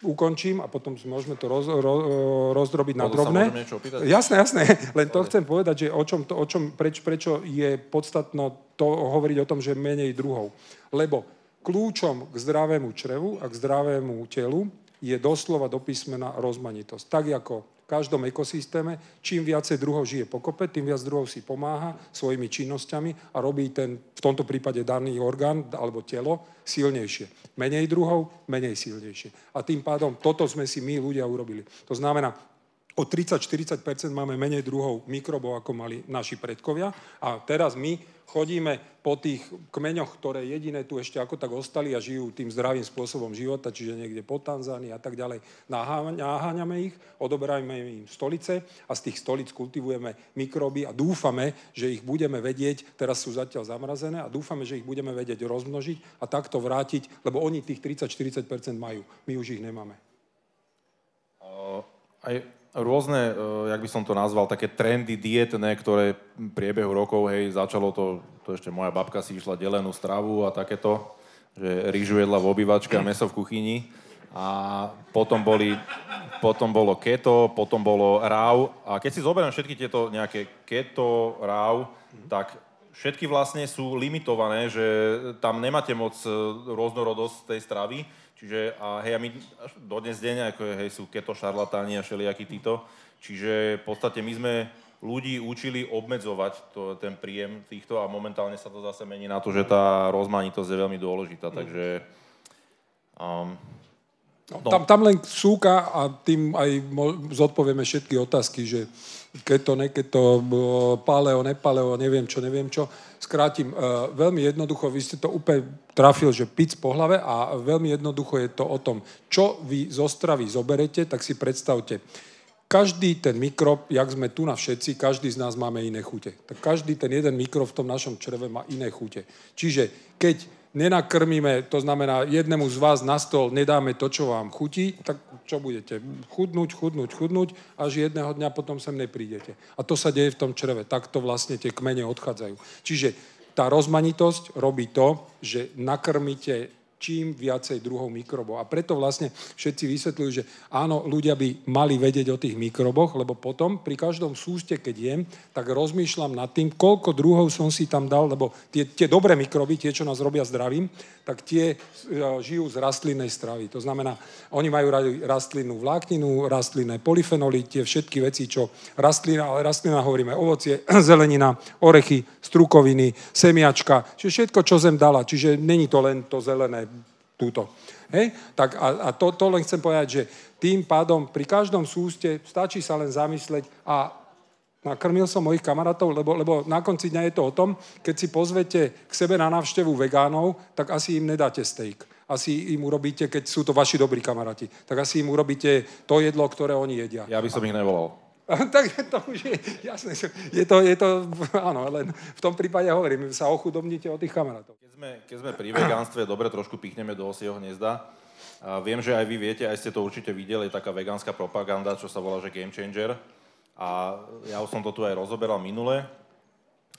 ukončím a potom môžeme to rozdrobiť na drobné. Jasné, len to chcem povedať, že prečo je podstatno to hovoriť o tom, že menej druhov. Lebo kľúčom k zdravému črevu a k zdravému telu je doslova do písmena rozmanitosť. Tak ako v každom ekosystéme, čím viacej druhov žije pokope, tým viac druhov si pomáha svojimi činnosťami a robí ten, v tomto prípade daný orgán alebo telo, silnejšie. Menej druhov, menej silnejšie. A tým pádom toto sme si my ľudia urobili. To znamená, o 30-40% máme menej druhov mikrobov, ako mali naši predkovia a teraz my chodíme po tých kmeňoch, ktoré jediné tu ešte ako tak ostali a žijú tým zdravým spôsobom života, čiže niekde po Tanzánii a tak ďalej. Naháňame ich, odoberajme im stolice a z tých stolic kultivujeme mikroby a dúfame, že ich budeme vedieť, teraz sú zatiaľ zamrazené a dúfame, že ich budeme vedieť rozmnožiť a takto vrátiť, lebo oni tých 30-40% majú, my už ich nemáme. Rôzne, jak by som to nazval, také trendy dietné, ktoré v priebehu rokov, hej, začalo to ešte moja babka si išla delenú stravu a takéto, že rýžu jedla v obývačke a mäso v kuchyni. A potom bolo keto, potom bolo raw. A keď si zoberiem všetky tieto nejaké keto, raw, tak všetky vlastne sú limitované, že tam nemáte moc rôznorodosť tej stravy. Čiže a my dodnes deň sú keto šarlatáni a všelijakí títo. Čiže v podstate my sme ľudí učili obmedzovať ten príjem týchto a momentálne sa to zase mení na to, že tá rozmanitosť je veľmi dôležitá. Takže... Tam len súka a tým aj zodpovieme všetky otázky, že keto, neketo, paleo, neviem čo. Skrátim, veľmi jednoducho, vy ste to úplne trafil, že pic po hlave a veľmi jednoducho je to o tom, čo vy zo stravy zoberete, tak si predstavte. Každý ten mikrob, jak sme tu na všetci, každý z nás máme iné chute. Tak každý ten jeden mikrob v tom našom čreve má iné chute. Čiže keď nenakrmíme, to znamená, jednému z vás na stôl nedáme to, čo vám chutí, tak čo budete? Chudnúť, až jedného dňa potom sem neprídete. A to sa deje v tom čreve. Takto vlastne tie kmene odchádzajú. Čiže tá rozmanitosť robí to, že nakrmíte čím viacej druhov mikrobov. A preto vlastne všetci vysvetľujú, že áno, ľudia by mali vedieť o tých mikroboch, lebo potom pri každom súste, keď jem, tak rozmýšľam nad tým, koľko druhov som si tam dal, lebo tie dobré mikroby, tie, čo nás robia zdravým, tak tie žijú z rastlinnej stravy. To znamená, oni majú rastlinnú vlákninu, rastlinné polyfenoly, tie všetky veci, čo rastlina, ale rastlina hovoríme ovocie, zelenina, orechy, strukoviny, semiačka, čiže všetko, čo zem dala, čiže není to len to zelené túto. Hej? Tak a to len chcem povedať, že tým pádom pri každom súste stačí sa len zamysleť a Nakrmil som mojich kamarátov, lebo na konci dňa je to o tom, keď si pozvete k sebe na návštevu vegánov, tak asi im nedáte steak. Asi im urobíte, keď sú to vaši dobrí kamaráti, tak asi im urobíte to jedlo, ktoré oni jedia. Ja by som ich nevolal. Tak to už je jasné. Je to, áno, len v tom prípade hovorím, sa ochudobnite od tých kamarátov. Keď sme pri vegánstve, dobre, trošku pichneme do osieho hniezda. A viem, že aj vy viete, aj ste to určite videli, taká vegánska propaganda, čo sa volá, že Game Changer. A ja už som to tu aj rozoberal minule,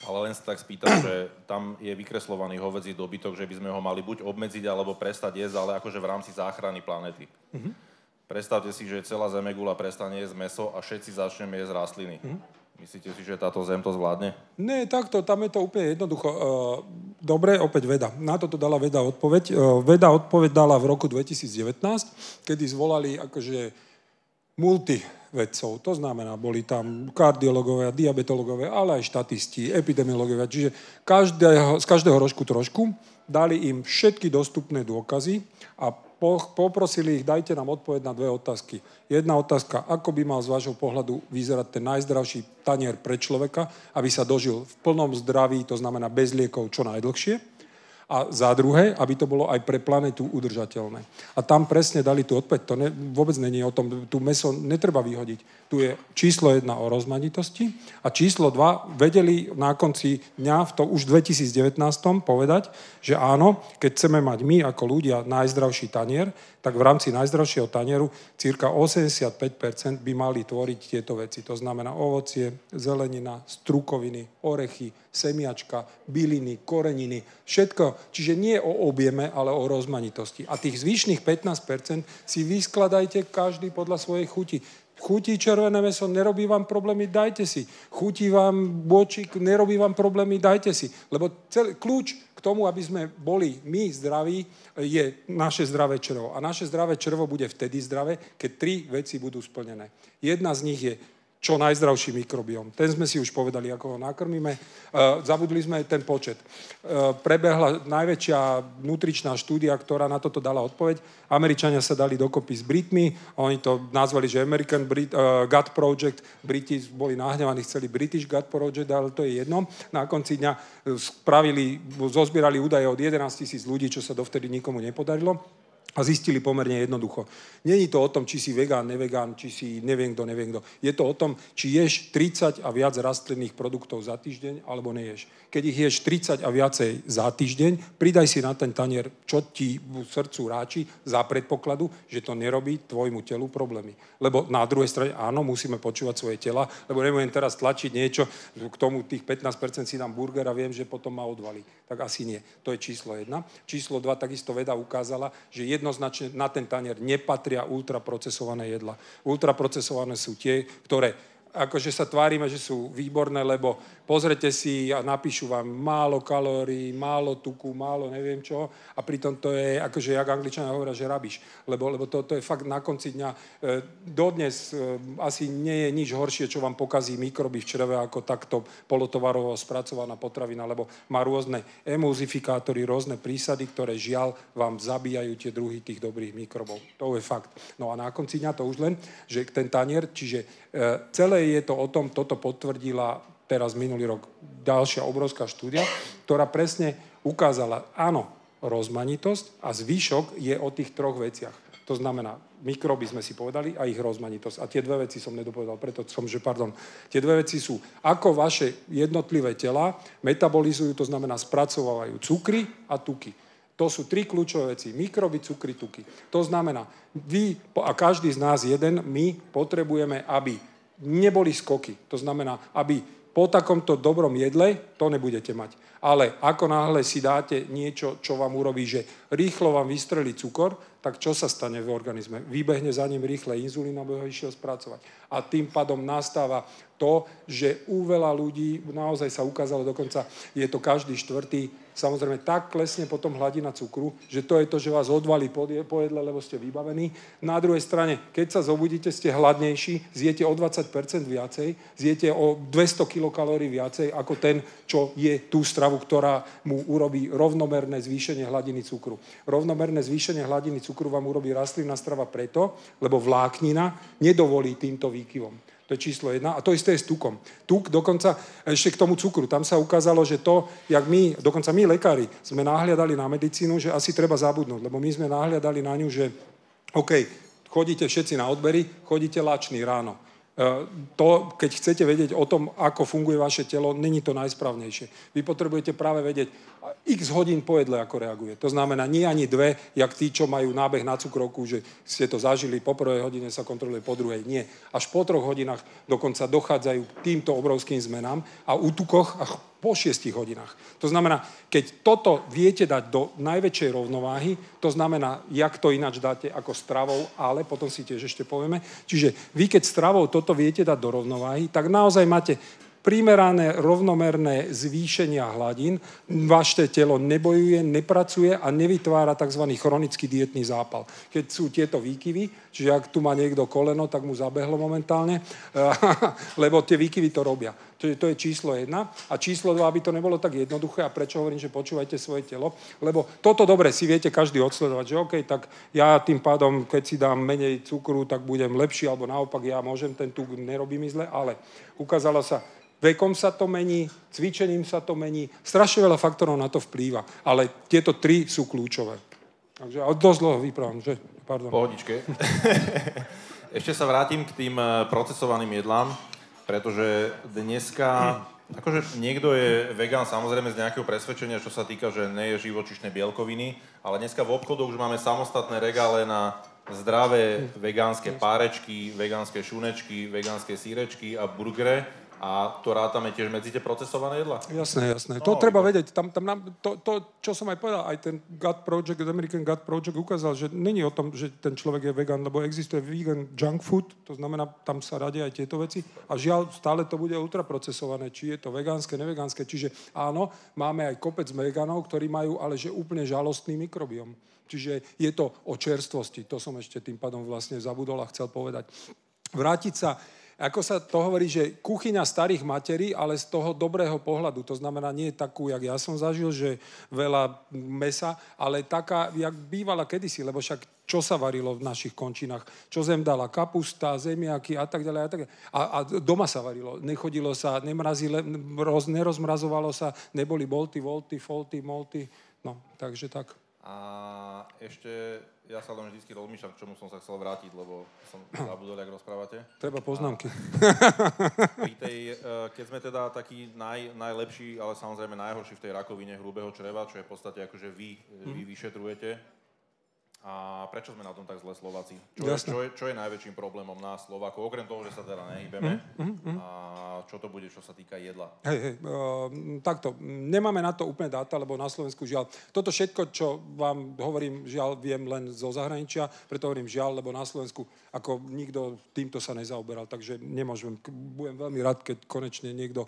ale len sa tak spýtam, že tam je vykreslovaný hovädzí dobytok, že by sme ho mali buď obmedziť, alebo prestať jesť, ale akože v rámci záchrany planéty. Mm-hmm. Predstavte si, že celá zemegula prestane jesť mäso a všetci začneme jesť rastliny. Mm-hmm. Myslíte si, že táto zem to zvládne? Nie, takto, tam je to úplne jednoducho. Dobre, opäť veda. Na toto dala veda odpoveď. Veda odpoveď dala v roku 2019, kedy zvolali akože multivedcov. To znamená, boli tam kardiológovia, diabetológovia, ale aj štatisti, epidemiológovia. Čiže z každého rožku trošku. Dali im všetky dostupné dôkazy a poprosili ich, dajte nám odpoveď na dve otázky. Jedna otázka, ako by mal z vášho pohľadu vyzerať ten najzdravší tanier pre človeka, aby sa dožil v plnom zdraví, to znamená bez liekov čo najdlhšie. A za druhé, aby to bolo aj pre planetu udržateľné. A tam presne dali tú odpoveď. To vôbec není o tom, tu meso netreba vyhodiť. Tu je číslo 1 o rozmanitosti a číslo 2 vedeli na konci dňa, v to už 2019 povedať, že áno, keď chceme mať my ako ľudia najzdravší tanier, tak v rámci najzdravšieho tanieru cirka 85% by mali tvoriť tieto veci. To znamená ovocie, zelenina, strukoviny, orechy, semiačka, byliny, koreniny, všetko. Čiže nie o objeme, ale o rozmanitosti. A tých zvyšných 15% si vyskladajte každý podľa svojej chuti. Chutí červené mäso, nerobí vám problémy, dajte si. Chutí vám bočík, nerobí vám problémy, dajte si. Lebo kľúč k tomu, aby sme boli my zdraví, je naše zdravé črevo. A naše zdravé črevo bude vtedy zdravé, keď tri veci budú splnené. Jedna z nich je čo najzdravší mikrobióm. Ten sme si už povedali, ako ho nakrmíme. Zabudli sme ten počet. Prebehla najväčšia nutričná štúdia, ktorá na toto dala odpoveď. Američania sa dali dokopy s Britmi a oni to nazvali, že American Gut Project. Briti boli nahnevaní, chceli British Gut Project, ale to je jedno. Na konci dňa zozbierali údaje od 11,000 ľudí, čo sa dovtedy nikomu nepodarilo. A zistili pomerne jednoducho. Není to o tom, či si vegán, či si neviem kto. Je to o tom, či ješ 30 a viac rastlinných produktov za týždeň, alebo neješ. Keď ich ješ 30 a viacej za týždeň, pridaj si na ten tanier, čo ti v srdcu ráči, za predpokladu, že to nerobí tvojmu telu problémy. Lebo na druhej strane, áno, musíme počúvať svoje tela, lebo nemôžem teraz tlačiť niečo, k tomu tých 15% si dám burger a viem, že potom ma odvalí. Tak asi nie. To je číslo 1. Číslo 2, takisto veda ukázala, že jednoznačne na ten tanier nepatria ultraprocesované jedla. Ultraprocesované sú tie, ktoré akože sa tvárime, že sú výborné, lebo pozrite si a napíšu vám málo kalórií, málo tuku, málo neviem čo a pritom to je, akože jak Angličania hovoria, že rabiš, lebo to je fakt na konci dňa. Dodnes asi nie je nič horšie, čo vám pokazí mikroby v čreve, ako takto polotovarovo spracovaná potravina, lebo má rôzne emulzifikátory, rôzne prísady, ktoré žiaľ vám zabíjajú tie druhy tých dobrých mikrobov. To je fakt. No a na konci dňa to už len, že ten tanier, čiže celé je to o tom, toto potvrdila teraz minulý rok ďalšia obrovská štúdia, ktorá presne ukázala, áno, rozmanitosť a zvyšok je o tých troch veciach. To znamená, mikroby sme si povedali a ich rozmanitosť. A tie dve veci som nedopovedal, preto som, že pardon. Tie dve veci sú, ako vaše jednotlivé tela metabolizujú, to znamená spracovávajú cukry a tuky. To sú tri kľúčové veci. Mikroby, cukry, tuky. To znamená, vy a každý z nás jeden, my potrebujeme, aby neboli skoky. To znamená, aby po takomto dobrom jedle to nebudete mať. Ale ako náhle si dáte niečo, čo vám urobí, že rýchlo vám vystrelí cukor, tak čo sa stane v organizme? Vybehne za ním rýchle inzulín, aby ho išiel spracovať. A tým pádom nastáva to, že u veľa ľudí, naozaj sa ukázalo dokonca, je to každý štvrtý, samozrejme tak klesne potom hladina cukru, že to je to, že vás odvalí po jedle, lebo ste vybavení. Na druhej strane, keď sa zobudíte, ste hladnejší, zjete o 20% viacej, zjete o 200 kilokalórií viacej, ako ten, čo je tú stravu, ktorá mu urobí rovnomerné zvýšenie hladiny cukru. Rovnomerné zvýšenie hladiny cukru vám urobí rastlinná strava preto, lebo vláknina nedovolí týmto výkyvom. To je číslo 1. A to isté je s tukom. Tuk dokonca, ešte k tomu cukru, tam sa ukázalo, že to, jak my, dokonca my lekári, sme nahliadali na medicínu, že asi treba zabudnúť, lebo my sme nahliadali na ňu, že OK, chodíte všetci na odbery, chodíte lační ráno. To, keď chcete vedieť o tom, ako funguje vaše telo, není to najsprávnejšie. Vy potrebujete práve vedieť x hodín po jedle, ako reaguje. To znamená, nie ani dve, jak tí, čo majú nábeh na cukrovku, že ste to zažili, po prvej hodine sa kontroluje, po druhej nie. Až po 3 hodinách dokonca dochádzajú k týmto obrovským zmenám a u tukoch až po 6 hodinách. To znamená, keď toto viete dať do najväčšej rovnováhy, to znamená, jak to ináč dáte ako stravou, ale potom si tiež ešte povieme. Čiže vy, keď stravou toto viete dať do rovnováhy, tak naozaj máte primerané, rovnomerné zvýšenia hladín, vaše telo nebojuje, nepracuje a nevytvára tzv. Chronický dietný zápal. Keď sú tieto výkyvy, čiže ak tu má niekto koleno, tak mu zabehlo momentálne, lebo tie výkyvy to robia. To je číslo 1. A číslo 2, aby to nebolo tak jednoduché, a prečo hovorím, že počúvajte svoje telo, lebo toto dobre si viete každý odsledovať, že OK, tak ja tým pádom, keď si dám menej cukru, tak budem lepší, alebo naopak ja môžem, ten tuk nerobí mi zle, ale ukázalo sa, vekom sa to mení, cvičením sa to mení, strašne veľa faktorov na to vplýva, ale tieto 3 sú kľúčové. Takže dosť dlho vyprávam, že? Pardon. Pohodičke. Ešte sa vrátim k tým procesovaným jedlám, pretože dneska, akože niekto je vegan samozrejme z nejakého presvedčenia, čo sa týka, že neje živočíšne bielkoviny, ale dneska v obchodoch už máme samostatné regále na zdravé vegánske párečky, vegánske šunečky, vegánske sírečky a burgere. A to rátame tiež medzi tie procesované jedlá? Jasné, jasné. To treba vedieť. To, čo som aj povedal, aj ten Gut Project, American Gut Project ukázal, že není o tom, že ten človek je vegan, lebo existuje vegan junk food, to znamená, tam sa radia aj tieto veci. A žiaľ, stále to bude ultraprocesované, či je to vegánske, nevegánske. Čiže áno, máme aj kopec veganov, ktorí majú ale že úplne žalostný mikrobióm. Čiže je to o čerstvosti. To som ešte tým pádom vlastne zabudol a chcel povedať. Vrátiť sa... Ako sa to hovorí, že kuchyňa starých materí, ale z toho dobrého pohľadu. To znamená, nie je takú, jak ja som zažil, že veľa mesa, ale taká, jak bývala kedysi, lebo však čo sa varilo v našich končinách, čo zem dala kapusta, zemiaky a tak ďalej a tak ďalej. A doma sa varilo, nechodilo sa, nerozmrazovalo sa, neboli bolty, volty, folty, molty, no, takže tak. A ešte, ja sa len vždy rozmýšľam, k čomu som sa chcel vrátiť, lebo som zabudol, ak rozprávate. Treba poznámky. Keď sme teda taký najlepší, ale samozrejme najhorší v tej rakovine hrubého čreva, čo je v podstate akože vy vyšetrujete. A prečo sme na tom tak zle Slováci? Čo je najväčším problémom nás Slovákov? Okrem toho, že sa teda nehybeme. A čo to bude, čo sa týka jedla? Takto. Nemáme na to úplne dáta, lebo na Slovensku žiaľ... Toto všetko, čo vám hovorím, žiaľ, viem len zo zahraničia, preto hovorím žiaľ, lebo na Slovensku ako nikto týmto sa nezaoberal, takže nemôžem. Budem veľmi rád, keď konečne niekto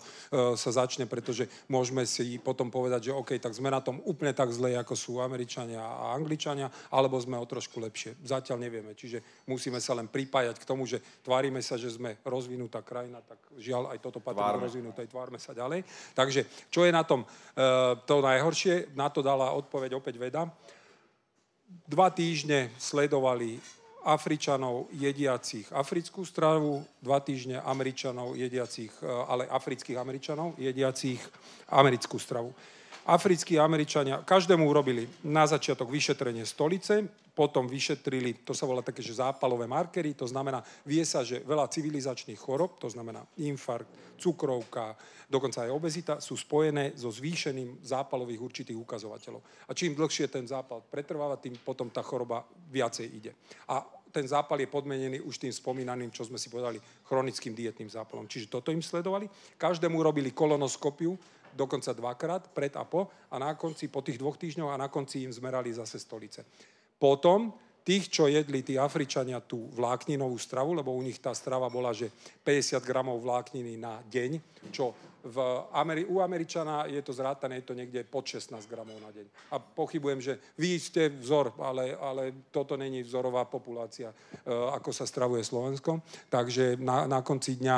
sa začne, pretože môžeme si potom povedať, že OK, tak sme na tom úplne tak zle, ako sú Američania a Angličania, alebo sme o trošku lepšie. Zatiaľ nevieme. Čiže musíme sa len pripájať k tomu, že tvárime sa, že sme rozvinutá krajina, tak žiaľ aj toto patrí do rozvinutej, tvárme sa ďalej. Takže, čo je na tom to najhoršie? Na to dala odpoveď opäť veda. 2 týždne sledovali Afričanov jediacich africkú stravu, 2 týždne Američanov jediacich, ale afrických Američanov jediacich americkú stravu. Africkí Američania, každému urobili na začiatok vyšetrenie stolice, potom vyšetrili, to sa volá také, že zápalové markery, to znamená, vie sa, že veľa civilizačných chorób, to znamená infarkt, cukrovka, dokonca aj obezita, sú spojené so zvýšením zápalových určitých ukazovateľov. A čím dlhšie ten zápal pretrváva, tým potom tá choroba viacej ide. A ten zápal je podmenený už tým spomínaným, čo sme si povedali, chronickým dietným zápalom. Čiže toto im sledovali. Každému urobili kolonoskopiu, dokonca 2-krát, pred a po, a na konci, po tých 2 týždňoch, a na konci im zmerali zase stolice. Potom tých, čo jedli tí Afričania tú vlákninovú stravu, lebo u nich tá strava bola, že 50 gramov vlákniny na deň, čo u Američana je to zrátané, je to niekde pod 16 gramov na deň. A pochybujem, že vy ste vzor, ale toto není vzorová populácia, ako sa stravuje Slovensko. Takže na konci dňa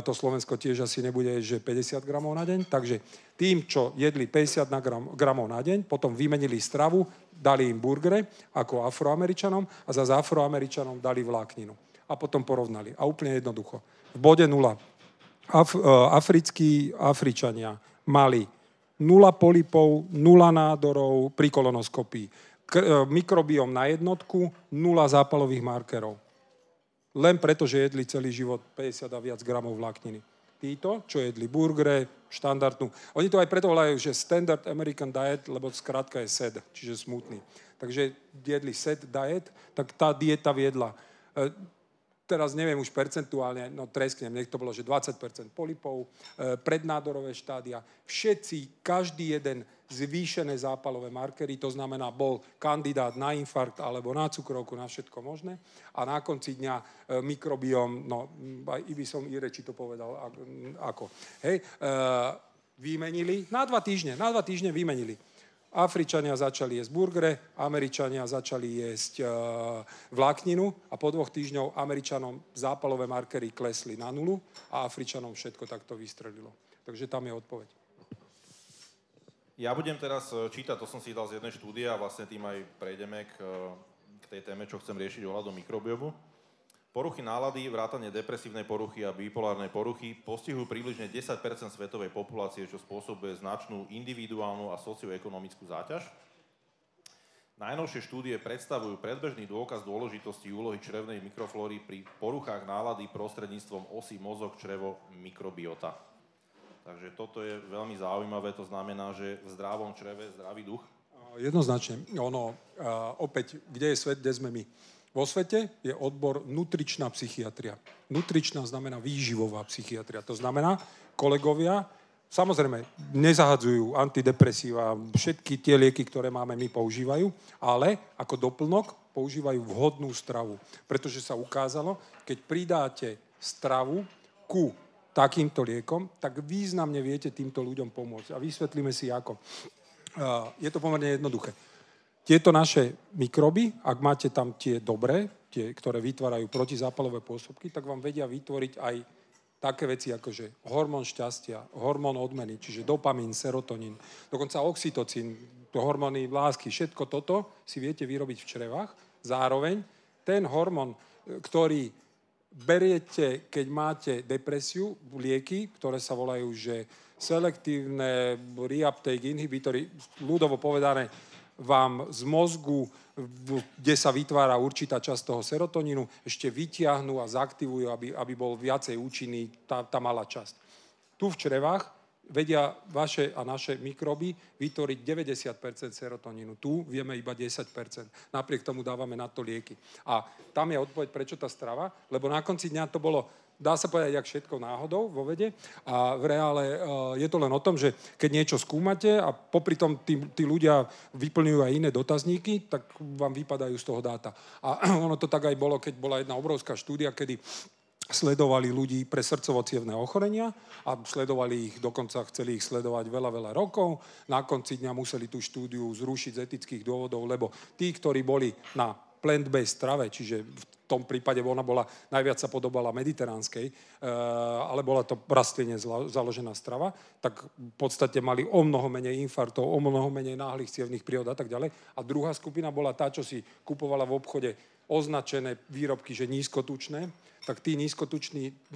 to Slovensko tiež asi nebude, že 50 gramov na deň. Takže tým, čo jedli 50 gramov na deň, potom vymenili stravu, dali im burgere, ako Afroameričanom, a za Afroameričanom dali vlákninu. a potom porovnali. A úplne jednoducho. V bode 0. Afričania mali 0 polipov, 0 nádorov pri kolonoskopii. Mikrobióm na jednotku, 0 zápalových markerov. Len preto, že jedli celý život 50 a viac gramov vlákniny. Títo, čo jedli burgere, štandardnú. Oni to aj preto volajú, že standard American diet, lebo skrátka je SAD, čiže smutný. Takže jedli SAD diet, tak tá dieta viedla. Teraz neviem už percentuálne, no tresknem, nech to bolo, že 20% polipov, prednádorové štádia. Všetci, každý jeden zvýšené zápalové markery, to znamená, bol kandidát na infarkt alebo na cukrovku, na všetko možné. A na konci dňa mikrobióm, no i by som i reči to povedal, ako. Hej, vymenili na dva týždne vymenili. Afričania začali jesť burgere, Američania začali jesť vlákninu a po 2 týždňoch Američanom zápalové markery klesli na nulu a Afričanom všetko takto vystrelilo. Takže tam je odpoveď. Ja budem teraz čítať, to som si dal z jednej štúdie a vlastne tým aj prejdeme k tej téme, čo chcem riešiť ohľadom mikrobiomu. Poruchy nálady, vrátane depresívnej poruchy a bipolárnej poruchy postihujú približne 10% svetovej populácie, čo spôsobuje značnú individuálnu a socioekonomickú záťaž. Najnovšie štúdie predstavujú predbežný dôkaz dôležitosti úlohy črevnej mikroflóry pri poruchách nálady prostredníctvom osy mozog, črevo, mikrobiota. Takže toto je veľmi zaujímavé, to znamená, že v zdravom čreve zdravý duch. Jednoznačne. Ono, opäť, kde je svet, kde sme my? Vo svete je odbor nutričná psychiatria. Nutričná znamená výživová psychiatria. To znamená, kolegovia, samozrejme, nezahadzujú antidepresíva, všetky tie lieky, ktoré máme, my používajú, ale ako doplnok používajú vhodnú stravu. Pretože sa ukázalo, keď pridáte stravu ku takýmto liekom, tak významne viete týmto ľuďom pomôcť. A vysvetlíme si, ako. Je to pomerne jednoduché. Tieto naše mikroby, ak máte tam tie dobré, tie, ktoré vytvárajú protizápalové pôsobky, tak vám vedia vytvoriť aj také veci, akože hormón šťastia, hormón odmeny, čiže dopamín, serotonín, dokonca oxytocín, hormóny lásky, všetko toto si viete vyrobiť v črevách. Zároveň ten hormón, ktorý beriete, keď máte depresiu, lieky, ktoré sa volajú, že selektívne reuptake inhibitory, ľudovo povedané, vám z mozgu, kde sa vytvára určitá časť toho serotonínu, ešte vytiahnu a zaktivujú, aby bol viacej účinný tá malá časť. Tu v črevách vedia vaše a naše mikroby vytvoriť 90% serotonínu. Tu vieme iba 10%. Napriek tomu dávame na to lieky. A tam je odpoveď, prečo tá strava, lebo na konci dňa to bolo, dá sa povedať, jak všetko náhodou vo vede a v reále je to len o tom, že keď niečo skúmate a popri tom tí ľudia vyplňujú aj iné dotazníky, tak vám vypadajú z toho dáta. A ono to tak aj bolo, keď bola jedna obrovská štúdia, kedy sledovali ľudí pre srdcovo-cievne ochorenia a sledovali ich, dokonca chceli ich sledovať veľa, veľa rokov. Na konci dňa museli tú štúdiu zrušiť z etických dôvodov, lebo tí, ktorí boli na plant-based strave, čiže v tom prípade ona bola, najviac sa podobala mediteránskej, ale bola to rastline založená strava, tak v podstate mali o mnoho menej infarktov, o mnoho menej náhlych cievnych príhod a tak ďalej. A druhá skupina bola tá, čo si kupovala v obchode označené výrobky, že nízkotučné, tak tí nízkotuční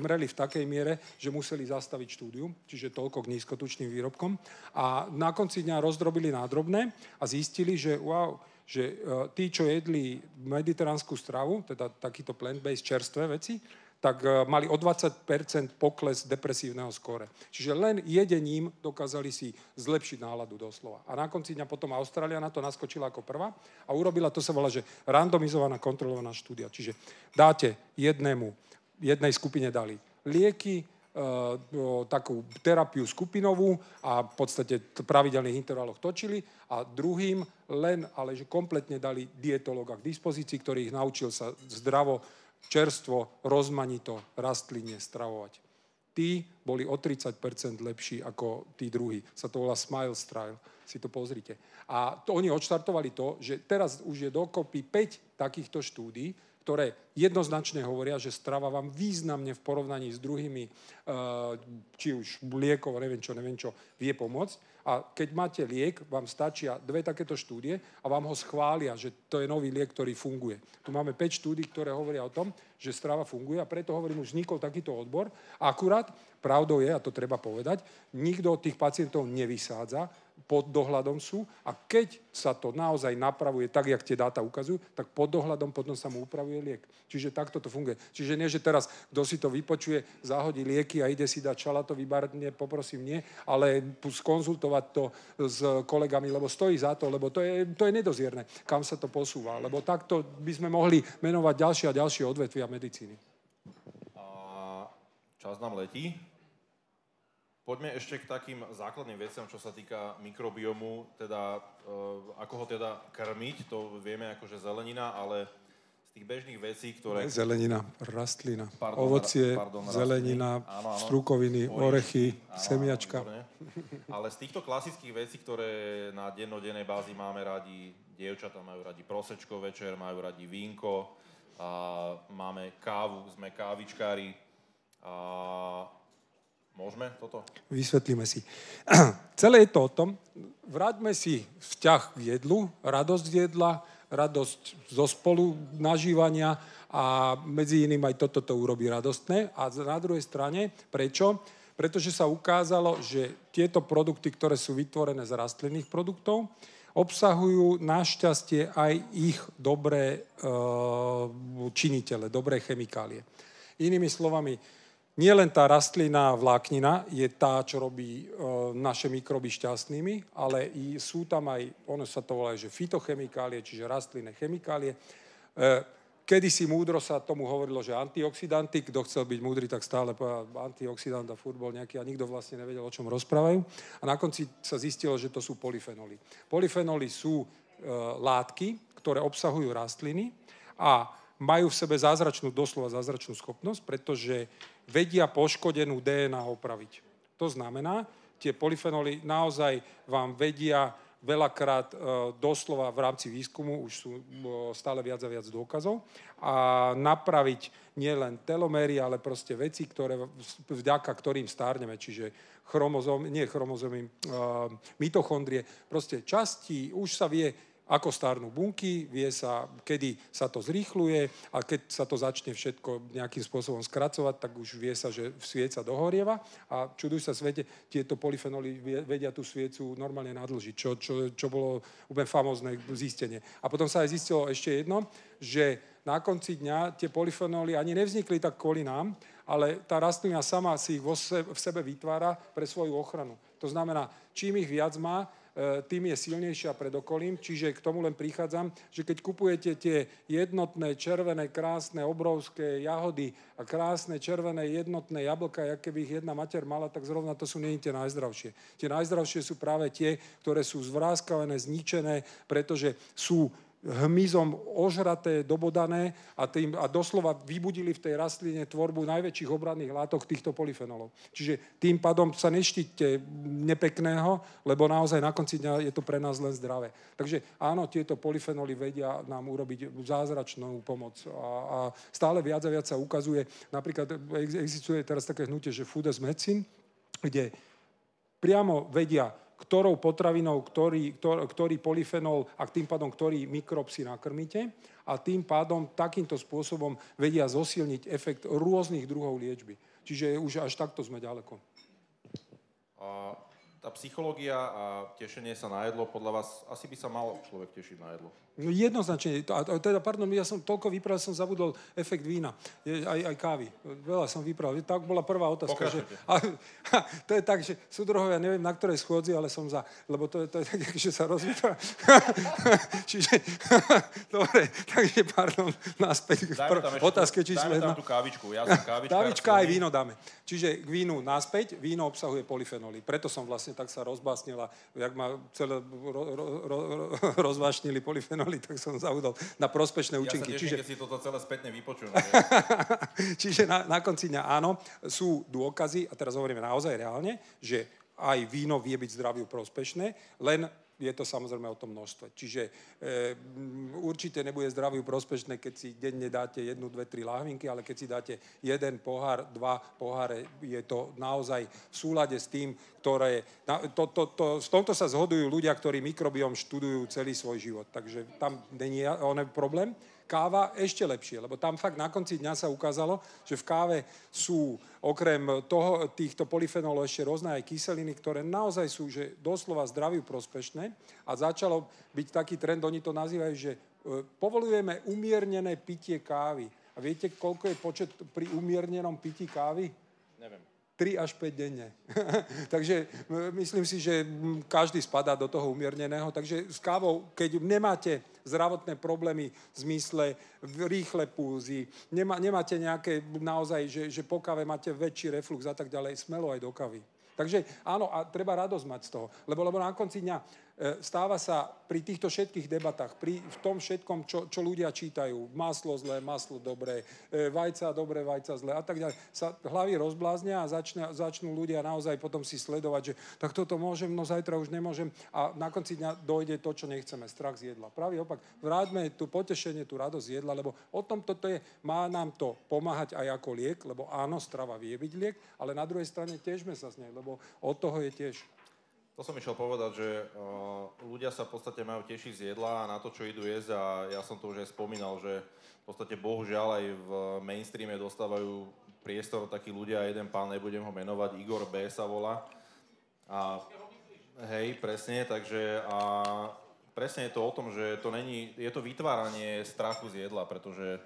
mreli v takej miere, že museli zastaviť štúdium, čiže toľko k nízkotučným výrobkom. A na konci dňa rozdrobili na drobné a zistili, že wow, že tí, čo jedli mediteránsku stravu, teda takýto plant-based čerstvé veci, tak mali o 20% pokles depresívneho skóre. Čiže len jedením dokázali si zlepšiť náladu doslova. A na konci dňa potom Austrália na to naskočila ako prvá a urobila, to sa volá, že randomizovaná kontrolovaná štúdia. Čiže dáte jednej skupine dali lieky, takú terapiu skupinovú a v podstate v pravidelných intervaloch točili a druhým len, ale že kompletne dali dietologa k dispozícii, ktorý ich naučil sa zdravo, čerstvo, rozmanito, rastlinne stravovať. Tí boli o 30% lepší ako tí druhí. Sa to volá SmileStrile, si to pozrite. A to, oni odštartovali to, že teraz už je dokopy 5 takýchto štúdií, ktoré jednoznačne hovoria, že strava vám významne v porovnaní s druhými, či už mliekov, neviem čo, vie pomôcť. A A keď máte liek, vám stačia dve takéto štúdie a vám ho schvália, že to je nový liek, ktorý funguje. Tu máme 5 štúdí, ktoré hovoria o tom, že strava funguje a preto hovorím, už vznikol takýto odbor. A akurát, pravdou je, a to treba povedať, nikto od tých pacientov nevysádza, pod dohľadom sú a keď sa to naozaj napravuje tak, jak tie dáta ukazujú, tak pod dohľadom potom sa mu upravuje liek. Čiže takto to funguje. Čiže nie, že teraz, kto si to vypočuje, zahodí lieky a ide si dať šalatový bartne, poprosím nie, ale skonzultovať to s kolegami, lebo stojí za to, lebo to je nedozierne, kam sa to posúva. Lebo takto by sme mohli menovať ďalšie a ďalšie odvetvia medicíny. A čas nám letí. Poďme ešte k takým základným veciam, čo sa týka mikrobiomu, teda ako ho teda krmiť, to vieme akože zelenina, ale z tých bežných vecí, ktoré... Zelenina, rastlina, ovocie, zelenina, áno, strukoviny, orechy, semiačka. Výborné. Ale z týchto klasických vecí, ktoré na dennodennej bázi máme radi, dievčatá majú radi prosečko večer, majú radi vínko, a máme kávu, sme kávičkári a... Môžeme toto? Vysvetlíme si. Celé je to o tom, vráťme si vzťah k jedlu, radosť zo spolu nažívania a medzi iným aj toto to urobí radostné. A na druhej strane, prečo? Pretože sa ukázalo, že tieto produkty, ktoré sú vytvorené z rastlinných produktov, obsahujú našťastie aj ich dobré činitele, dobré chemikálie. Inými slovami, nie len tá rastlinná vláknina je tá, čo robí naše mikroby šťastnými, ale i sú tam aj, ono sa to volá, že fitochemikálie, čiže rastlinné chemikálie. Kedysi múdro sa tomu hovorilo, že antioxidanty, kto chcel byť múdry, tak stále povedal antioxidant a furt bol nejaký a nikto vlastne nevedel, o čom rozprávajú. A na konci sa zistilo, že to sú polyfenoly. Polyfenoly sú látky, ktoré obsahujú rastliny a majú v sebe zázračnú, doslova zázračnú schopnosť, pretože vedia poškodenú DNA opraviť. To znamená, tie polyfenoly naozaj vám vedia veľakrát doslova v rámci výskumu, už sú stále viac a viac dôkazov, a napraviť nielen teloméry, ale proste veci, ktoré, vďaka ktorým stárneme, čiže mitochondrie, proste časti, už sa vie, ako stárnu bunky, vie sa, kedy sa to zrýchľuje a keď sa to začne všetko nejakým spôsobom skracovať, tak už vie sa, že sviec sa dohorieva a čuduj sa svete, tieto polyfenoly vedia tú sviecu normálne nadlžiť, čo bolo úplne famózne zistenie. A potom sa aj zistilo ešte jedno, že na konci dňa tie polyfenoly ani nevznikli tak kvôli nám, ale tá rastlina sama si ich v sebe vytvára pre svoju ochranu. To znamená, čím ich viac má, tým je silnejšia pred okolím, čiže k tomu len prichádzam, že keď kupujete tie jednotné, červené, krásne, obrovské jahody a krásne, červené, jednotné jablka, jak keby ich jedna mater mala, tak zrovna to sú nie tie najzdravšie. Tie najzdravšie sú práve tie, ktoré sú zvráskavené, zničené, pretože sú hmyzom ožraté, dobodané a doslova vybudili v tej rastline tvorbu najväčších obranných látok týchto polyfenolov. Čiže tým pádom sa neštíte nepekného, lebo naozaj na konci dňa je to pre nás len zdravé. Takže áno, tieto polyfenoly vedia nám urobiť zázračnú pomoc a stále viac a viac sa ukazuje, napríklad existuje teraz také hnutie, že Food as Medicine, kde priamo vedia, ktorou potravinou, ktorý polyfenol a tým pádom, ktorý mikrob si nakrmíte a tým pádom takýmto spôsobom vedia zosilniť efekt rôznych druhov liečby. Čiže už až takto sme ďaleko. A tá psychológia a tešenie sa na jedlo, podľa vás, asi by sa mal človek tešiť na jedlo? No jednoznačne. Ja som toľko vypral, som zabudol efekt vína, aj kávy. Veľa som vypral. Tak bola prvá otázka. To je tak, že súdruhovia, neviem, na ktorej schôdzi, ale som za. Lebo to je tak, že sa rozvíta. Čiže, dobre, takže pardon, naspäť otázke číslo 1. Dáme tam tú kávičku. Ja som kávička. Kávička aj víno dáme. Čiže k vínu naspäť, víno obsahuje polyfenoly. Preto som vlastne tak sa rozbásnila, jak ma celé rozvášnili polyfenoly, tak som zaudol na prospešné účinky. Ja sa teším, keď si toto celé spätne vypočujem. Čiže na konci dňa áno, sú dôkazy, a teraz hovoríme naozaj reálne, že aj víno vie byť zdraviu prospešné, len je to samozrejme o tom množstve. Čiže určite nebude zdraviu prospešné, keď si denne dáte 1, 2, 3 lahvinky, ale keď si dáte 1 pohár, 2 poháre, je to naozaj v súlade s tým, ktoré... V tomto sa zhodujú ľudia, ktorí mikrobióm študujú celý svoj život. Takže tam nie je problém. Káva ešte lepšie, lebo tam fakt na konci dňa sa ukázalo, že v káve sú okrem týchto polyfenolov ešte rôzne aj kyseliny, ktoré naozaj sú že doslova zdraviu prospešné a začalo byť taký trend, oni to nazývajú, že povolujeme umiernené pitie kávy. A viete, koľko je počet pri umiernenom pití kávy? Neviem. 3 až 5 denne. Takže myslím si, že každý spadá do toho umierneného. Takže s kávou, keď nemáte zdravotné problémy v zmysle rýchle púzy, nemáte nejaké naozaj, že po káve máte väčší reflux a tak ďalej, smelo aj do kávy. Takže áno, a treba radosť mať z toho. Lebo na konci dňa stáva sa pri týchto všetkých debatách, v tom všetkom, čo ľudia čítajú, maslo zlé, maslo dobré, vajca dobré, vajca zlé a tak ďalej, sa hlavy rozbláznia a začnú ľudia naozaj potom si sledovať, že tak toto môžem, no zajtra už nemôžem a na konci dňa dojde to, čo nechceme, strach z jedla. Pravý opak, vráťme tú potešenie, tú radosť z jedla, lebo o tom toto je, má nám to pomáhať aj ako liek, lebo áno, strava vie byť liek, ale na druhej strane tiežme sa z nej, lebo od toho je tiež. To som išiel povedať, že ľudia sa v podstate majú tešiť z jedla a na to, čo idú jesť a ja som to už aj spomínal, že v podstate bohužiaľ aj v mainstreame dostávajú priestor takí ľudia, jeden pán, nebudem ho menovať, Igor B. sa volá. A, hej, presne, takže a presne je to o tom, že to není, je to vytváranie strachu z jedla, pretože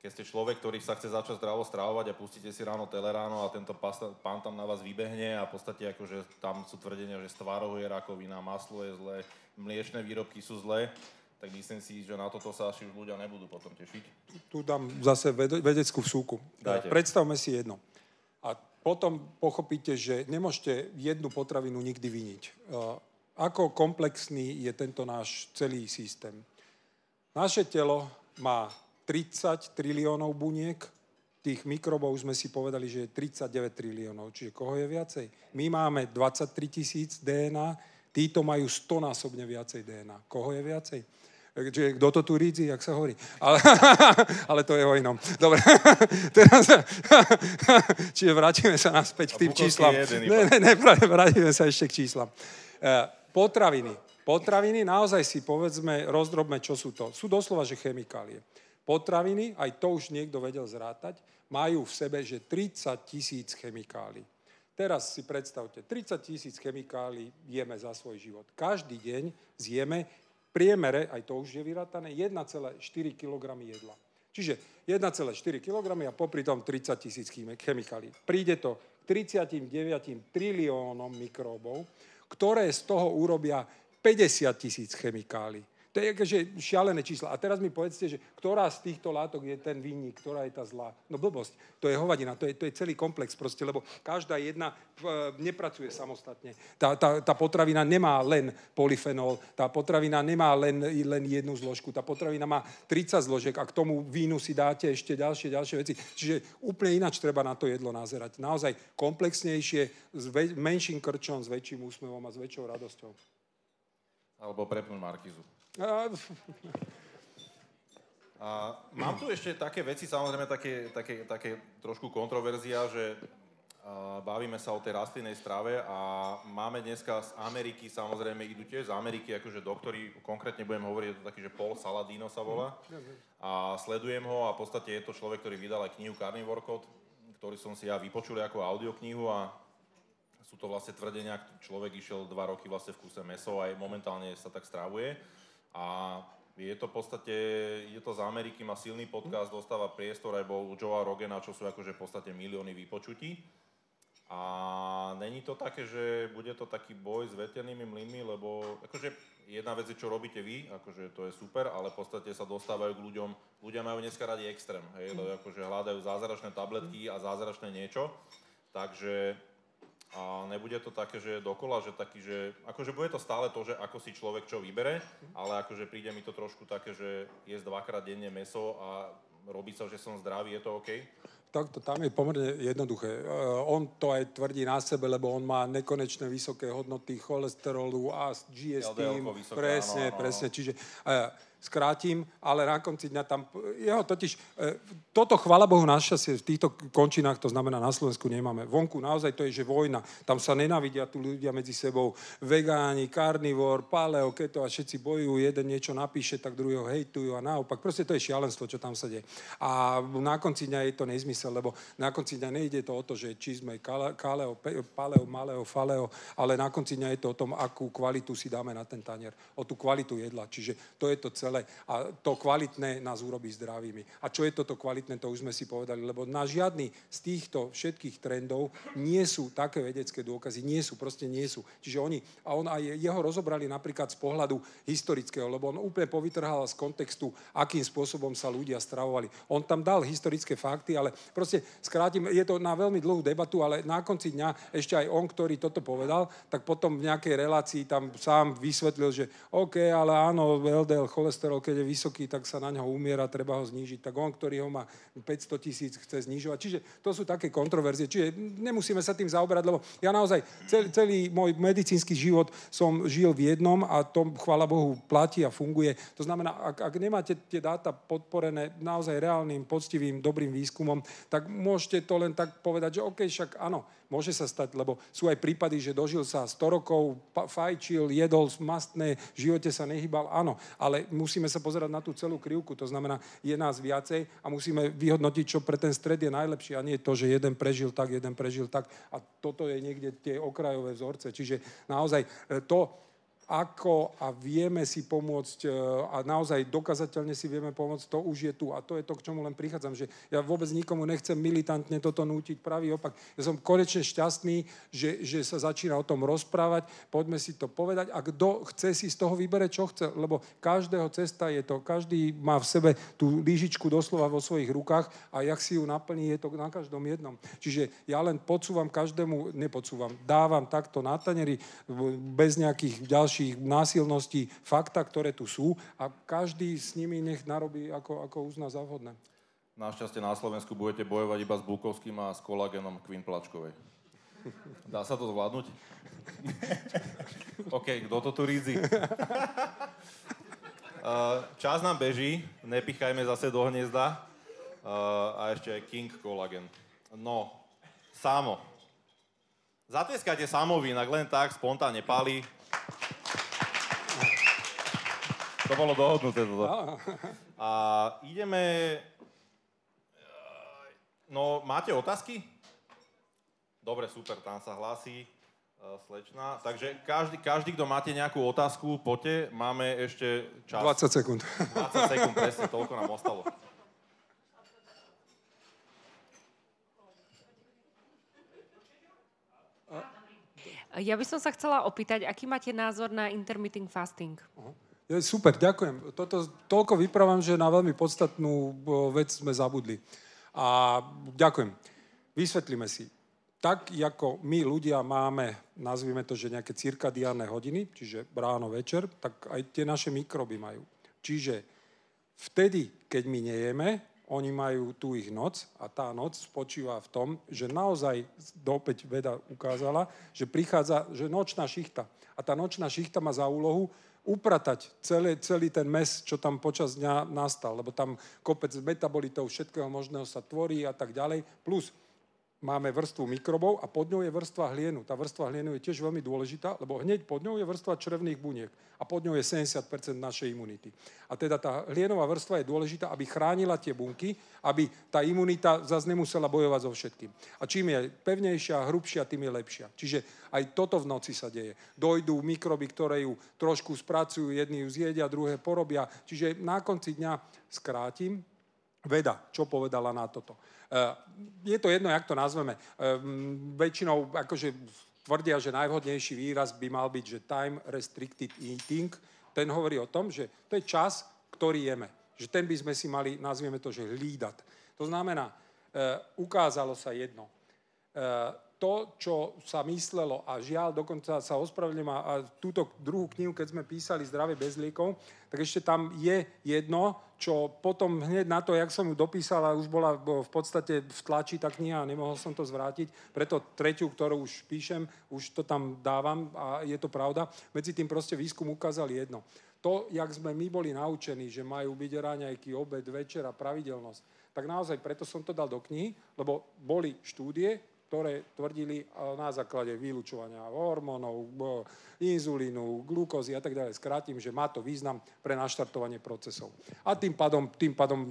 keď ste človek, ktorý sa chce začať zdravo stravovať a pustíte si ráno teleráno a tento pán tam na vás vybehne a v podstate akože tam sú tvrdenia, že z tvarohu je rakovina, maslo je zlé, mliečne výrobky sú zlé, tak myslím si, že na toto sa asi už ľudia nebudú potom tešiť. Tu dám zase vedeckú vsúku. Dajte. Predstavme si jedno. A potom pochopíte, že nemôžete jednu potravinu nikdy viniť. Ako komplexný je tento náš celý systém. Naše telo má 30 triliónov buniek, tých mikrobov sme si povedali, že je 39 triliónov, čiže koho je viacej? My máme 23 000 DNA, títo majú 100-násobne viacej DNA. Koho je viacej? Čiže kto to tu rídzi, jak sa hovorí. Ale to je o inom. Dobre. Čiže vrátime sa naspäť k tým číslam. Vrátime sa ešte k číslam. Potraviny, naozaj si povedzme, rozdrobme, čo sú to. Sú doslova, že chemikálie. Potraviny, aj to už niekto vedel zrátať, majú v sebe, že 30 000 chemikálií. Teraz si predstavte, 30 000 chemikálií jeme za svoj život. Každý deň zjeme v priemere, aj to už je vyrátané, 1,4 kg jedla. Čiže 1,4 kg a popri tom 30 000 chemikálií. Príde to k 39 triliónom mikróbov, ktoré z toho urobia 50 000 chemikálií. To je akože šialené čísla. A teraz mi povedzte, že ktorá z týchto látok je ten vinník, ktorá je tá zlá. No blbosť, to je hovadina, to je celý komplex proste, lebo každá jedna nepracuje samostatne. Tá potravina nemá len polyfenol, tá potravina nemá len jednu zložku, tá potravina má 30 zložiek a k tomu vínu si dáte ešte ďalšie veci. Čiže úplne ináč treba na to jedlo nazerať. Naozaj komplexnejšie, s menším krčom, s väčším úsmevom a s väčšou radosťou. Alebo prepnúť Markizu. A mám tu ešte také veci, samozrejme také trošku kontroverzia, že bavíme sa o tej rastlinnej strave a máme dneska z Ameriky, samozrejme idú tiež z Ameriky, akože doktori, konkrétne budem hovoriť, je to taký, že Paul Saladino sa volá a sledujem ho a v podstate je to človek, ktorý vydal aj knihu Carnivore Code, ktorý som si ja vypočul ako audioknihu a sú to vlastne tvrdenia, človek išiel 2 roky vlastne v kúse meso a aj momentálne sa tak strávuje. A je to v podstate, je to z Ameriky, má silný podcast, dostáva priestor, aj bol u Joea Rogana, čo sú akože v podstate milióny vypočutí. A není to také, že bude to taký boj s veternými mlynmi, lebo akože jedna vec je, čo robíte vy, akože to je super, ale v podstate sa dostávajú k ľuďom, ľudia majú dneska radi extrém, hej, lebo akože hľadajú zázračné tabletky a zázračné niečo, takže... A nebude to také, že dokola, že taký, že... Akože bude to stále to, že ako si človek čo vybere, ale akože príde mi to trošku také, že jesť 2-krát denne mäso a robiť sa, že som zdravý, je to OK? Tak to tam je pomerne jednoduché. On to aj tvrdí na sebe, lebo on má nekonečne vysoké hodnoty cholesterolu a GST. Presne. Čiže skrátim, ale na konci dňa tam... Jeho totiž... Toto, chvála Bohu, našťastie v týchto končinách, to znamená na Slovensku, nemáme. Vonku naozaj to je, že vojna. Tam sa nenávidia tu ľudia medzi sebou. Vegáni, karnivor, paleo, keto a všetci bojujú. Jeden niečo napíše, tak druhého hejtujú a naopak. Proste to je šialenstvo, čo tam sa deje. A na konci dňa je to nezmysel, lebo na konci dňa nejde to o to, že či sme kaleo, paleo, maleo, faleo, ale na konci dňa je to o tom, akú kvalitu si dáme na ten tanier, o tú kvalitu jedla. Čiže to je to celé a to kvalitné nás urobí zdravými. A čo je toto kvalitné, to už sme si povedali, lebo na žiadny z týchto všetkých trendov nie sú také vedecké dôkazy, nie sú. Čiže on aj jeho rozobrali napríklad z pohľadu historického, lebo on úplne povytrhal z kontextu, akým spôsobom sa ľudia stravovali. On tam dal historické fakty, ale proste skrátim, je to na veľmi dlhú debatu, ale na konci dňa ešte aj on, ktorý toto povedal, tak potom v nejakej relácii tam sám vysvetlil, že OK, ale áno, LDL cholesterol, keď je vysoký, tak sa na ňo umiera, treba ho znížiť. Tak on, ktorý ho má 500 000, chce znižovať. Čiže to sú také kontroverzie. Čiže nemusíme sa tým zaoberať, lebo ja naozaj celý môj medicínsky život som žil v jednom a to, chvála Bohu, platí a funguje. To znamená, ak nemáte tie dáta podporené naozaj reálnym, poctivým, dobrým výskumom, tak môžete to len tak povedať, že OK, však áno, môže sa stať, lebo sú aj prípady, že dožil sa 100 rokov, fajčil, jedol mastné, v živote sa nehýbal, áno, ale musíme sa pozerať na tú celú krivku, to znamená, je nás viacej a musíme vyhodnotiť, čo pre ten stred je najlepšie a nie to, že jeden prežil tak a toto je niekde tie okrajové vzorce, čiže naozaj to... ako a vieme si pomôcť a naozaj dokazateľne si vieme pomôcť, to už je tu. A to je to, k čomu len prichádzam, že ja vôbec nikomu nechcem militantne toto nútiť, pravý opak. Ja som konečne šťastný, že sa začína o tom rozprávať, poďme si to povedať a kto chce si z toho vybere, čo chce, lebo každého cesta je to, každý má v sebe tú lyžičku doslova vo svojich rukách a jak si ju naplní, je to na každom jednom. Čiže ja len dávam takto na tanieri bez nejakých ďalších násilností, fakta, ktoré tu sú a každý s nimi nech narobí, ako uzná za vhodné. Našťastie na Slovensku budete bojovať iba s Bukovským a s kolagénom Queen Plačkovej. Dá sa to zvládnuť? OK, kto to tu rízi? Čas nám beží, nepichajme zase do hniezda. A ešte aj King Kolagen. No, Samo. Zatieskajte Samovi, inak len tak, spontánne pali. To bolo dohodnuté toto. A ideme... No, máte otázky? Dobre, super, tam sa hlási slečna. Takže každý, kto máte nejakú otázku, poďte, máme ešte čas. 20 sekúnd, presne, toľko nám ostalo. Ja by som sa chcela opýtať, aký máte názor na intermittent fasting? Super, ďakujem. Toto toľko vyprávam, že na veľmi podstatnú vec sme zabudli. A ďakujem. Vysvetlíme si. Tak, ako my ľudia máme, nazvime to, že nejaké cirkadiánne hodiny, čiže ráno, večer, tak aj tie naše mikroby majú. Čiže vtedy, keď my nejeme, oni majú tú ich noc a tá noc spočíva v tom, že naozaj, opäť veda ukázala, že prichádza, že nočná šichta. A tá nočná šichta má za úlohu upratať celý ten mes, čo tam počas dňa nastal, lebo tam kopec metabolitov, všetkého možného sa tvorí a tak ďalej, plus máme vrstvu mikrobov a pod ňou je vrstva hlienu. Tá vrstva hlienu je tiež veľmi dôležitá, lebo hneď pod ňou je vrstva črevných buniek a pod ňou je 70% našej imunity. A teda tá hlienová vrstva je dôležitá, aby chránila tie bunky, aby tá imunita zase nemusela bojovať so všetkým. A čím je pevnejšia, hrubšia, tým je lepšia. Čiže aj toto v noci sa deje. Dojdú mikroby, ktoré ju trošku spracujú, jedni ju zjedia, druhé porobia. Čiže na konci dňa skrátim, veda, čo povedala na toto. Je to jedno, jak to nazveme. Väčšinou akože tvrdia, že najvhodnejší výraz by mal byť, že time restricted eating. Ten hovorí o tom, že to je čas, ktorý jeme. Že ten by sme si mali, nazvieme to, že hlídať. To znamená, ukázalo sa jedno. To, čo sa myslelo a žiaľ, dokonca sa ospravedlím a túto druhú knihu, keď sme písali Zdravie bez liekov, tak ešte tam je jedno, čo potom hneď na to, jak som ju dopísal, a už bola v podstate v tlači tá kniha a nemohol som to zvrátiť, preto tretiu, ktorú už píšem, už to tam dávam a je to pravda. Medzi tým proste výskum ukázal jedno. To, jak sme my boli naučení, že majú byť raňajky, obed, večer a pravidelnosť, tak naozaj preto som to dal do knihy, lebo boli štúdie, ktoré tvrdili na základe vylučovania hormónov, inzulínu, glukózy a tak ďalej. Skrátim, že má to význam pre naštartovanie procesov. A tým pádom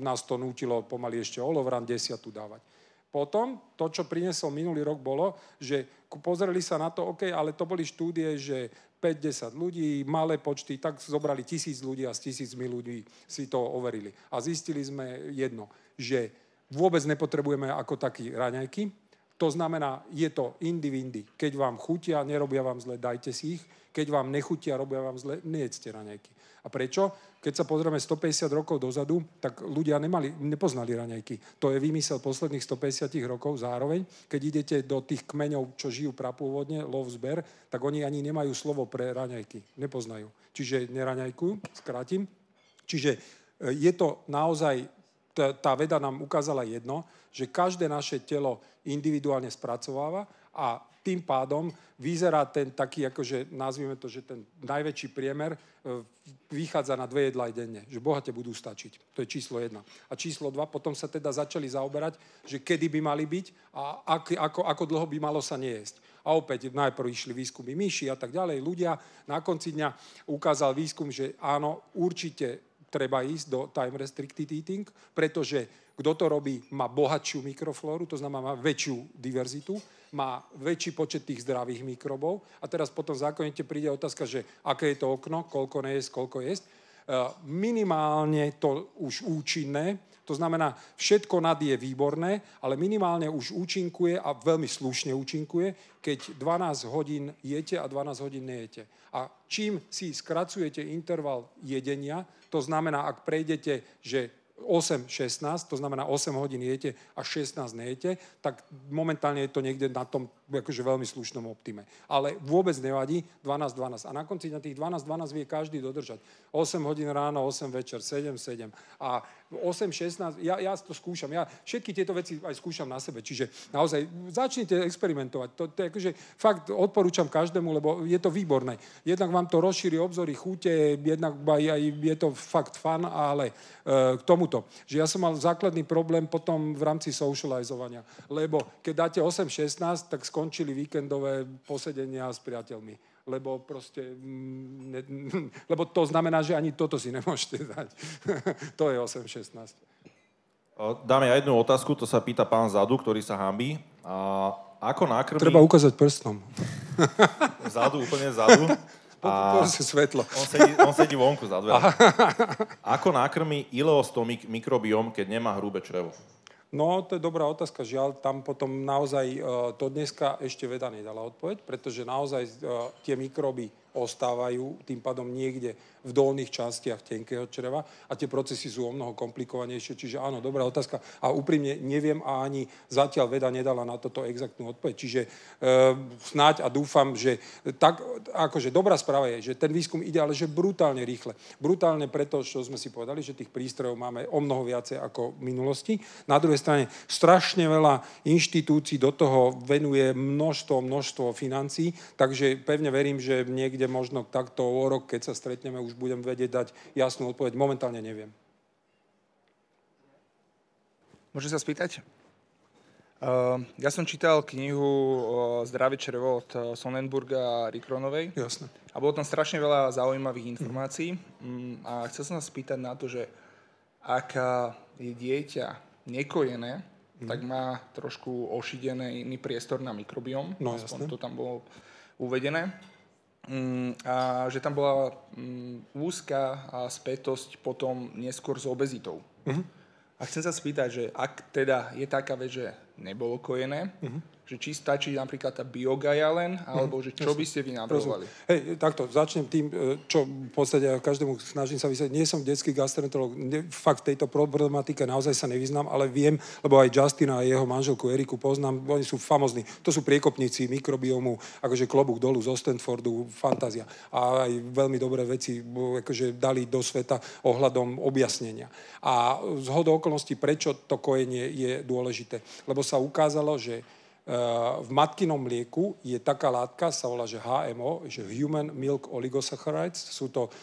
nás to nútilo pomaly ešte olovran 10 dávať. Potom to, čo priniesol minulý rok, bolo, že pozreli sa na to, OK, ale to boli štúdie, že 5-10 ľudí, malé počty, tak zobrali 1000 ľudí a s 1000 ľudí si to overili. A zistili sme jedno, že vôbec nepotrebujeme ako taký raňajky. To znamená, je to individy. Keď vám chutia, nerobia vám zle, dajte si ich. Keď vám nechutia, robia vám zle, nejedzte raňajky. A prečo? Keď sa pozrieme 150 rokov dozadu, tak ľudia nepoznali raňajky. To je výmysel posledných 150 rokov. Zároveň, keď idete do tých kmeňov, čo žijú prapôvodne, lov, zber, tak oni ani nemajú slovo pre raňajky. Nepoznajú. Čiže neraňajkujú, skrátim. Čiže je to naozaj... Tá veda nám ukázala jedno, že každé naše telo individuálne spracováva a tým pádom vyzerá ten taký, akože nazvime to, že ten najväčší priemer vychádza na 2 jedlá denne, že bohate budú stačiť. To je číslo 1. A číslo 2, potom sa teda začali zaoberať, že kedy by mali byť a ako dlho by malo sa nejesť. A opäť najprv išli výskumy myši a tak ďalej. Ľudia, na konci dňa ukázal výskum, že áno, určite treba ísť do time-restricted eating, pretože kto to robí, má bohatšiu mikroflóru, to znamená, má väčšiu diverzitu, má väčší počet tých zdravých mikrobov. A teraz potom zákonite príde otázka, že aké je to okno, koľko nejesť, koľko jesť. Minimálne to už účinné, to znamená, všetko nad je výborné, ale minimálne už účinkuje a veľmi slušne účinkuje, keď 12 hodín jete a 12 hodín nejete. A čím si skracujete interval jedenia, to znamená, ak prejdete, že 8-16, to znamená 8 hodín jete a 16 nejete, tak momentálne je to niekde na tom akože veľmi slušnom optime. Ale vôbec nevadí 12-12. A na konci na tých 12-12 vie každý dodržať. 8 hodín ráno, 8 večer, 7-7. A 8-16, ja to skúšam. Ja všetky tieto veci aj skúšam na sebe. Čiže naozaj začnite experimentovať. To je akože fakt odporúčam každému, lebo je to výborné. Jednak vám to rozšíri obzory, chute, jednak aj je to fakt fun, ale k tomu to, že ja som mal základný problém potom v rámci socializovania, lebo keď dáte 8-16, tak skončili víkendové posedenia s priateľmi, lebo proste, lebo to znamená, že ani toto si nemôžete dať. To je 8-16. Dáme jednu otázku, to sa pýta pán Zadu, ktorý sa hanbí. Ako nakrmí... Treba ukázať prstom. Zadu, úplne zadu. A on sedí vonku za dverami. Ako nakrmí ileostomik mikrobióm, keď nemá hrubé črevo? No, to je dobrá otázka. Žiaľ, tam potom naozaj to dneska ešte veda nedala odpoveď, pretože naozaj tie mikroby ostávajú tým pádom niekde v dolných častiach tenkého čreva a tie procesy sú o mnoho komplikovanejšie. Čiže áno, dobrá otázka. A úprimne neviem a ani zatiaľ veda nedala na toto exaktnú odpoveď. Čiže snáď a dúfam, že tak, akože dobrá správa je, že ten výskum ide, ale že brutálne rýchle. Brutálne preto, čo sme si povedali, že tých prístrojov máme o mnoho viacej ako v minulosti. Na druhej strane strašne veľa inštitúcií do toho venuje množstvo financií, takže pevne verím, že niekde kde možno takto o rok, keď sa stretneme, už budem vedieť dať jasnú odpoveď. Momentálne neviem. Môžem sa spýtať? Ja som čítal knihu Zdravé črevo od Sonnenburga a Rikronovej. Jasné. A bolo tam strašne veľa zaujímavých informácií. A chcel som sa spýtať na to, že ak je dieťa nekojené, tak má trošku ošidený iný priestor na mikrobióm. No jasné. To tam bolo uvedené. A že tam bola úzka a spätosť potom neskôr s obezitou. A chcem sa spýtať, že ak teda je taká vec, že nebolo kojené, Že či stačí napríklad tá biogaja len, alebo že čo by ste vy navrhovali? Hej, takto, začnem tým, čo v podstate každému snažím sa vysvetliť. Nie som detský gastroenterolog, fakt v tejto problematike naozaj sa nevyznám, ale viem, lebo aj Justina a jeho manželku Eriku poznám, oni sú famózni. To sú priekopníci mikrobiomu, akože klobúk dolu zo Stanfordu, fantázia. A aj veľmi dobré veci akože dali do sveta ohľadom objasnenia. A zhodou okolností, prečo to kojenie je dôležité? Lebo sa ukázalo, že v matkinom mlieku je taká látka, sa volá, že HMO, že Human Milk Oligosaccharides. Sú to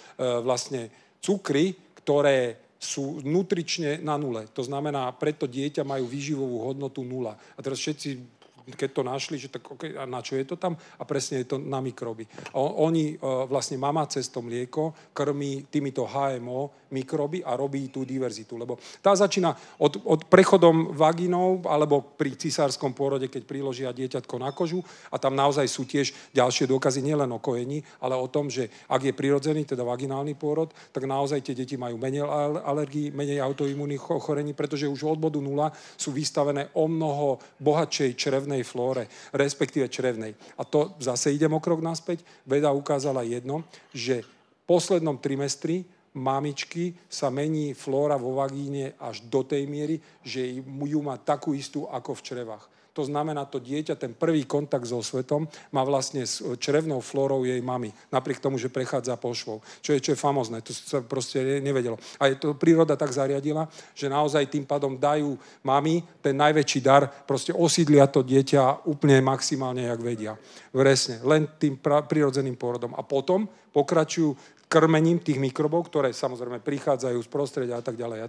vlastne cukry, ktoré sú nutrične na nule. To znamená, preto dieťa majú výživovú hodnotu nula. A teraz všetci, keď to našli, že tak, okay, a na čo je to tam? A presne je to na mikroby. A oni vlastne mama cez to mlieko krmí týmito HMO mikroby a robí tú diverzitu, lebo tá začína od prechodom vaginou alebo pri cisárskom pôrode, keď priložia dieťatko na kožu a tam naozaj sú tiež ďalšie dôkazy nielen o kojení, ale o tom, že ak je prirodzený, teda vaginálny pôrod, tak naozaj tie deti majú menej alergií, menej autoimunných ochorení, pretože už od bodu nula sú vystavené o mnoho bohatšej črevnej flóre, respektíve črevnej. A to zase idem o krok naspäť. Veda ukázala jedno, že v poslednom trimestri mamičky sa mení flóra vo vagíne až do tej miery, že ju má takú istú ako v črevách. To znamená, to dieťa, ten prvý kontakt so svetom má vlastne s črevnou flórou jej mamy, napriek tomu, že prechádza pošvou, čo je famózne, to sa proste nevedelo. A je to príroda tak zariadila, že naozaj tým pádom dajú mami ten najväčší dar, proste osídlia to dieťa úplne maximálne, jak vedia. Presne, len tým prirodzeným pôrodom. A potom pokračujú krmením tých mikrobov, ktoré samozrejme prichádzajú z prostredia a tak ďalej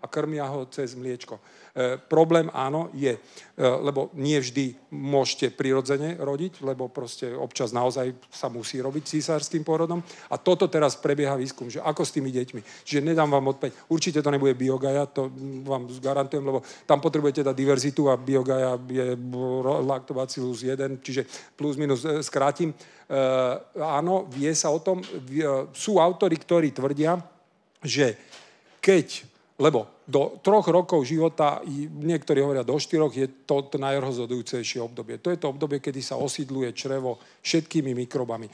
a krmia ho cez mliečko. Problém áno je, lebo nie vždy môžete prirodzene rodiť, lebo proste občas naozaj sa musí robiť císarským pôrodom a toto teraz prebieha výskum, že ako s tými deťmi. Čiže nedám vám odpäť, určite to nebude biogaja, to vám garantujem, lebo tam potrebujete dať diverzitu a biogaja je lactobacillus 1, čiže plus minus skrátim. Áno, vie sa o tom, sú autori, ktorí tvrdia, že lebo do 3 rokov života, niektorí hovoria do 4, je to najrozhodujúcejšie obdobie. To je to obdobie, kedy sa osídluje črevo všetkými mikrobami.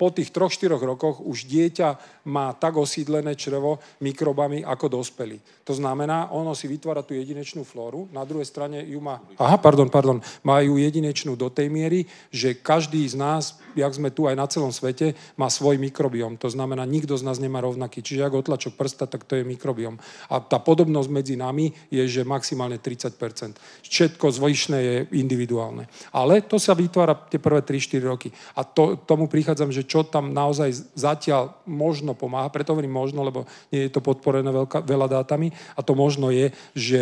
Po tých 3-4 rokoch už dieťa má tak osídlené črevo mikrobami ako dospelí. To znamená, ono si vytvára tú jedinečnú flóru, na druhej strane ju má... Majú jedinečnú do tej miery, že každý z nás, jak sme tu aj na celom svete, má svoj mikrobióm. To znamená, nikto z nás nemá rovnaký. Čiže ak otlačok prsta, tak to je mikrobióm. A tá podobnosť medzi nami je, že maximálne 30%. Všetko zvyšné je individuálne. Ale to sa vytvára tie prvé 3-4 roky. A tomu prichádzam, že čo tam naozaj zatiaľ možno pomáha, preto hovorím možno, lebo nie je to podporené veľa dátami a to možno je, že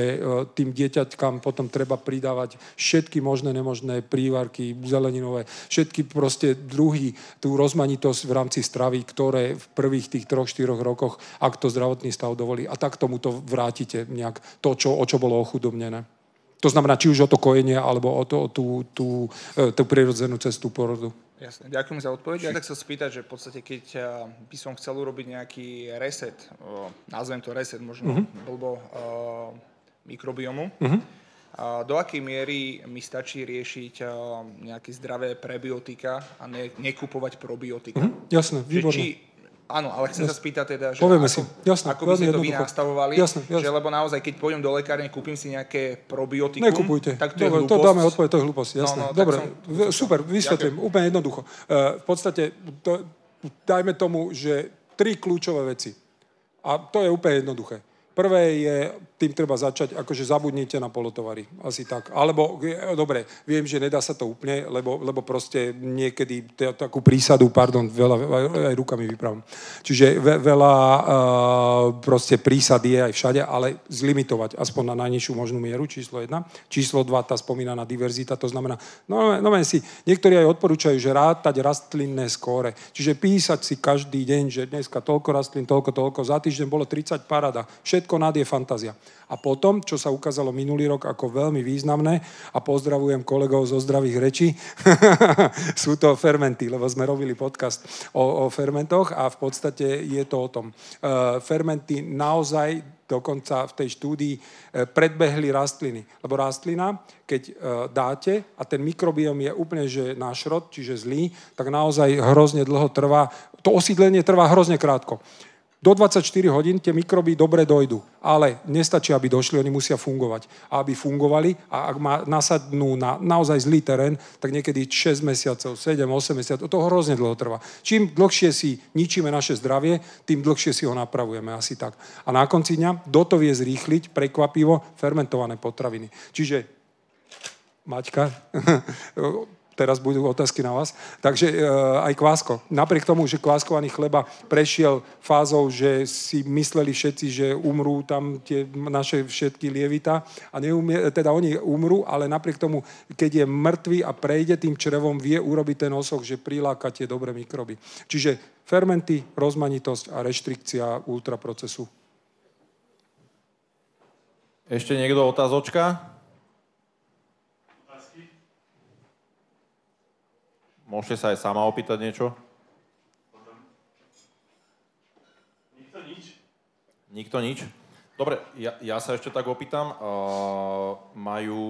tým dieťatkám potom treba pridávať všetky možné, nemožné prívarky, zeleninové, všetky proste druhy, tú rozmanitosť v rámci stravy, ktoré v prvých tých 3-4 rokoch, ak to zdravotný stav dovolí. A tak tomu to vrátite nejak to, o čo bolo ochudobnené. To znamená, či už o to kojenie, alebo o tú prirodzenú cestu porodu. Jasne, ďakujem za odpoveď. Ja tak sa spýtať, že v podstate, keď by som chcel urobiť nejaký reset, nazvem to reset možno, blbo mikrobiomu, do akej miery mi stačí riešiť nejaké zdravé prebiotika a nekúpovať probiotika? Jasne, výborné. Áno, ale chcem sa spýtať teda, že ako by sme to vynastavovali, že lebo naozaj, keď pôjdem do lekárne, kúpim si nejaké probiotikum, tak to je hlúposť. To dáme odpoveď, to je hlúposť, jasné. No, dobre, super, vysvetlím, úplne jednoducho. V podstate, dajme tomu, že 3 kľúčové veci. A to je úplne jednoduché. Prvé je, tým treba začať, akože zabudnite na polotovary, asi tak. Alebo, dobre, viem, že nedá sa to úplne, lebo proste niekedy takú prísadu, veľa aj rukami vyprávam. Čiže veľa proste prísad je aj všade, ale zlimitovať aspoň na najnižšiu možnú mieru, číslo 1. Číslo 2, tá spomínaná diverzita, to znamená, si, niektorí aj odporúčajú, že rátať rastlinné skóre. Čiže písať si každý deň, že dneska toľko rastlín, toľko, za týždeň bolo 30 paráda. Všetko nad je fantázia. A potom, čo sa ukázalo minulý rok ako veľmi významné, a pozdravujem kolegov zo Zdravých rečí, sú to fermenty, lebo sme robili podcast o fermentoch a v podstate je to o tom. Fermenty naozaj dokonca v tej štúdii predbehli rastliny. Lebo rastlina, keď dáte a ten mikrobióm je úplne že nášrot, čiže zlý, tak naozaj hrozne dlho trvá, to osídlenie trvá hrozne krátko. Do 24 hodín tie mikroby dobre dojdú, ale nestačí, aby došli, oni musia fungovať. A aby fungovali, a ak nasadnú na naozaj zlý terén, tak niekedy 6 mesiacov, 7, 8 mesiacov, to hrozne dlho trvá. Čím dlhšie si ničíme naše zdravie, tým dlhšie si ho napravujeme, asi tak. A na konci dňa doto vie zrýchliť, prekvapivo, fermentované potraviny. Čiže, Maťka, teraz budú otázky na vás. Takže aj kvásko. Napriek tomu, že kváskovaný chleba prešiel fázou, že si mysleli všetci, že umrú tam tie naše všetky lievita. A teda oni umrú, ale napriek tomu, keď je mŕtvý a prejde tým črevom, vie urobiť ten osok, že priláka tie dobré mikroby. Čiže fermenty, rozmanitosť a reštrikcia ultraprocesu. Ešte niekto otázočka? Môžete sa aj sama opýtať niečo? Nikto nič? Nikto nič? Dobre, ja sa ešte tak opýtam. Majú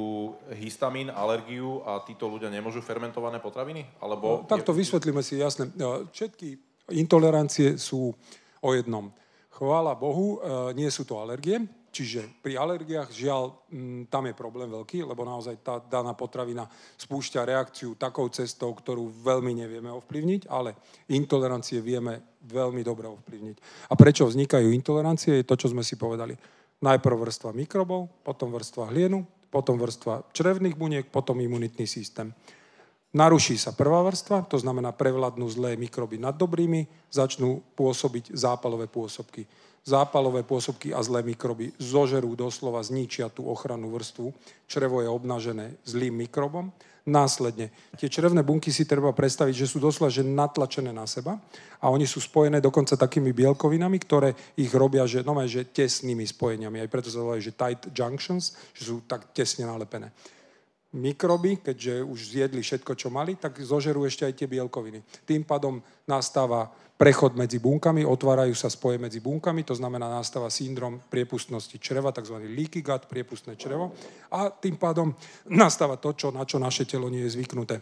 histamín, alergiu a títo ľudia nemôžu fermentované potraviny? Alebo... No, takto vysvetlíme si, jasne. Všetky intolerancie sú o jednom. Chvála Bohu, nie sú to alergie. Čiže pri alergiách, žiaľ, tam je problém veľký, lebo naozaj tá daná potravina spúšťa reakciu takou cestou, ktorú veľmi nevieme ovplyvniť, ale intolerancie vieme veľmi dobre ovplyvniť. A prečo vznikajú intolerancie, je to, čo sme si povedali. Najprv vrstva mikrobov, potom vrstva hlienu, potom vrstva črevných buniek, potom imunitný systém. Naruší sa prvá vrstva, to znamená prevladnú zlé mikroby nad dobrými, začnú pôsobiť zápalové pôsobky. Zápalové pôsobky a zlé mikroby zožerú doslova, zničia tú ochrannú vrstvu. Črevo je obnažené zlým mikrobom. Následne tie črevné bunky si treba predstaviť, že sú doslova že natlačené na seba a oni sú spojené dokonca takými bielkovinami, ktoré ich robia že, no, že tesnými spojeniami. Aj preto sa volajú, že tight junctions, že sú tak tesne nalepené. Mikroby, keďže už zjedli všetko, čo mali, tak zožerú ešte aj tie bielkoviny. Tým pádom nastáva prechod medzi bunkami, otvárajú sa spoje medzi bunkami, to znamená nastáva syndrom priepustnosti čreva, tzv. leaky gut, priepustné črevo, a tým pádom nastáva to, na čo naše telo nie je zvyknuté.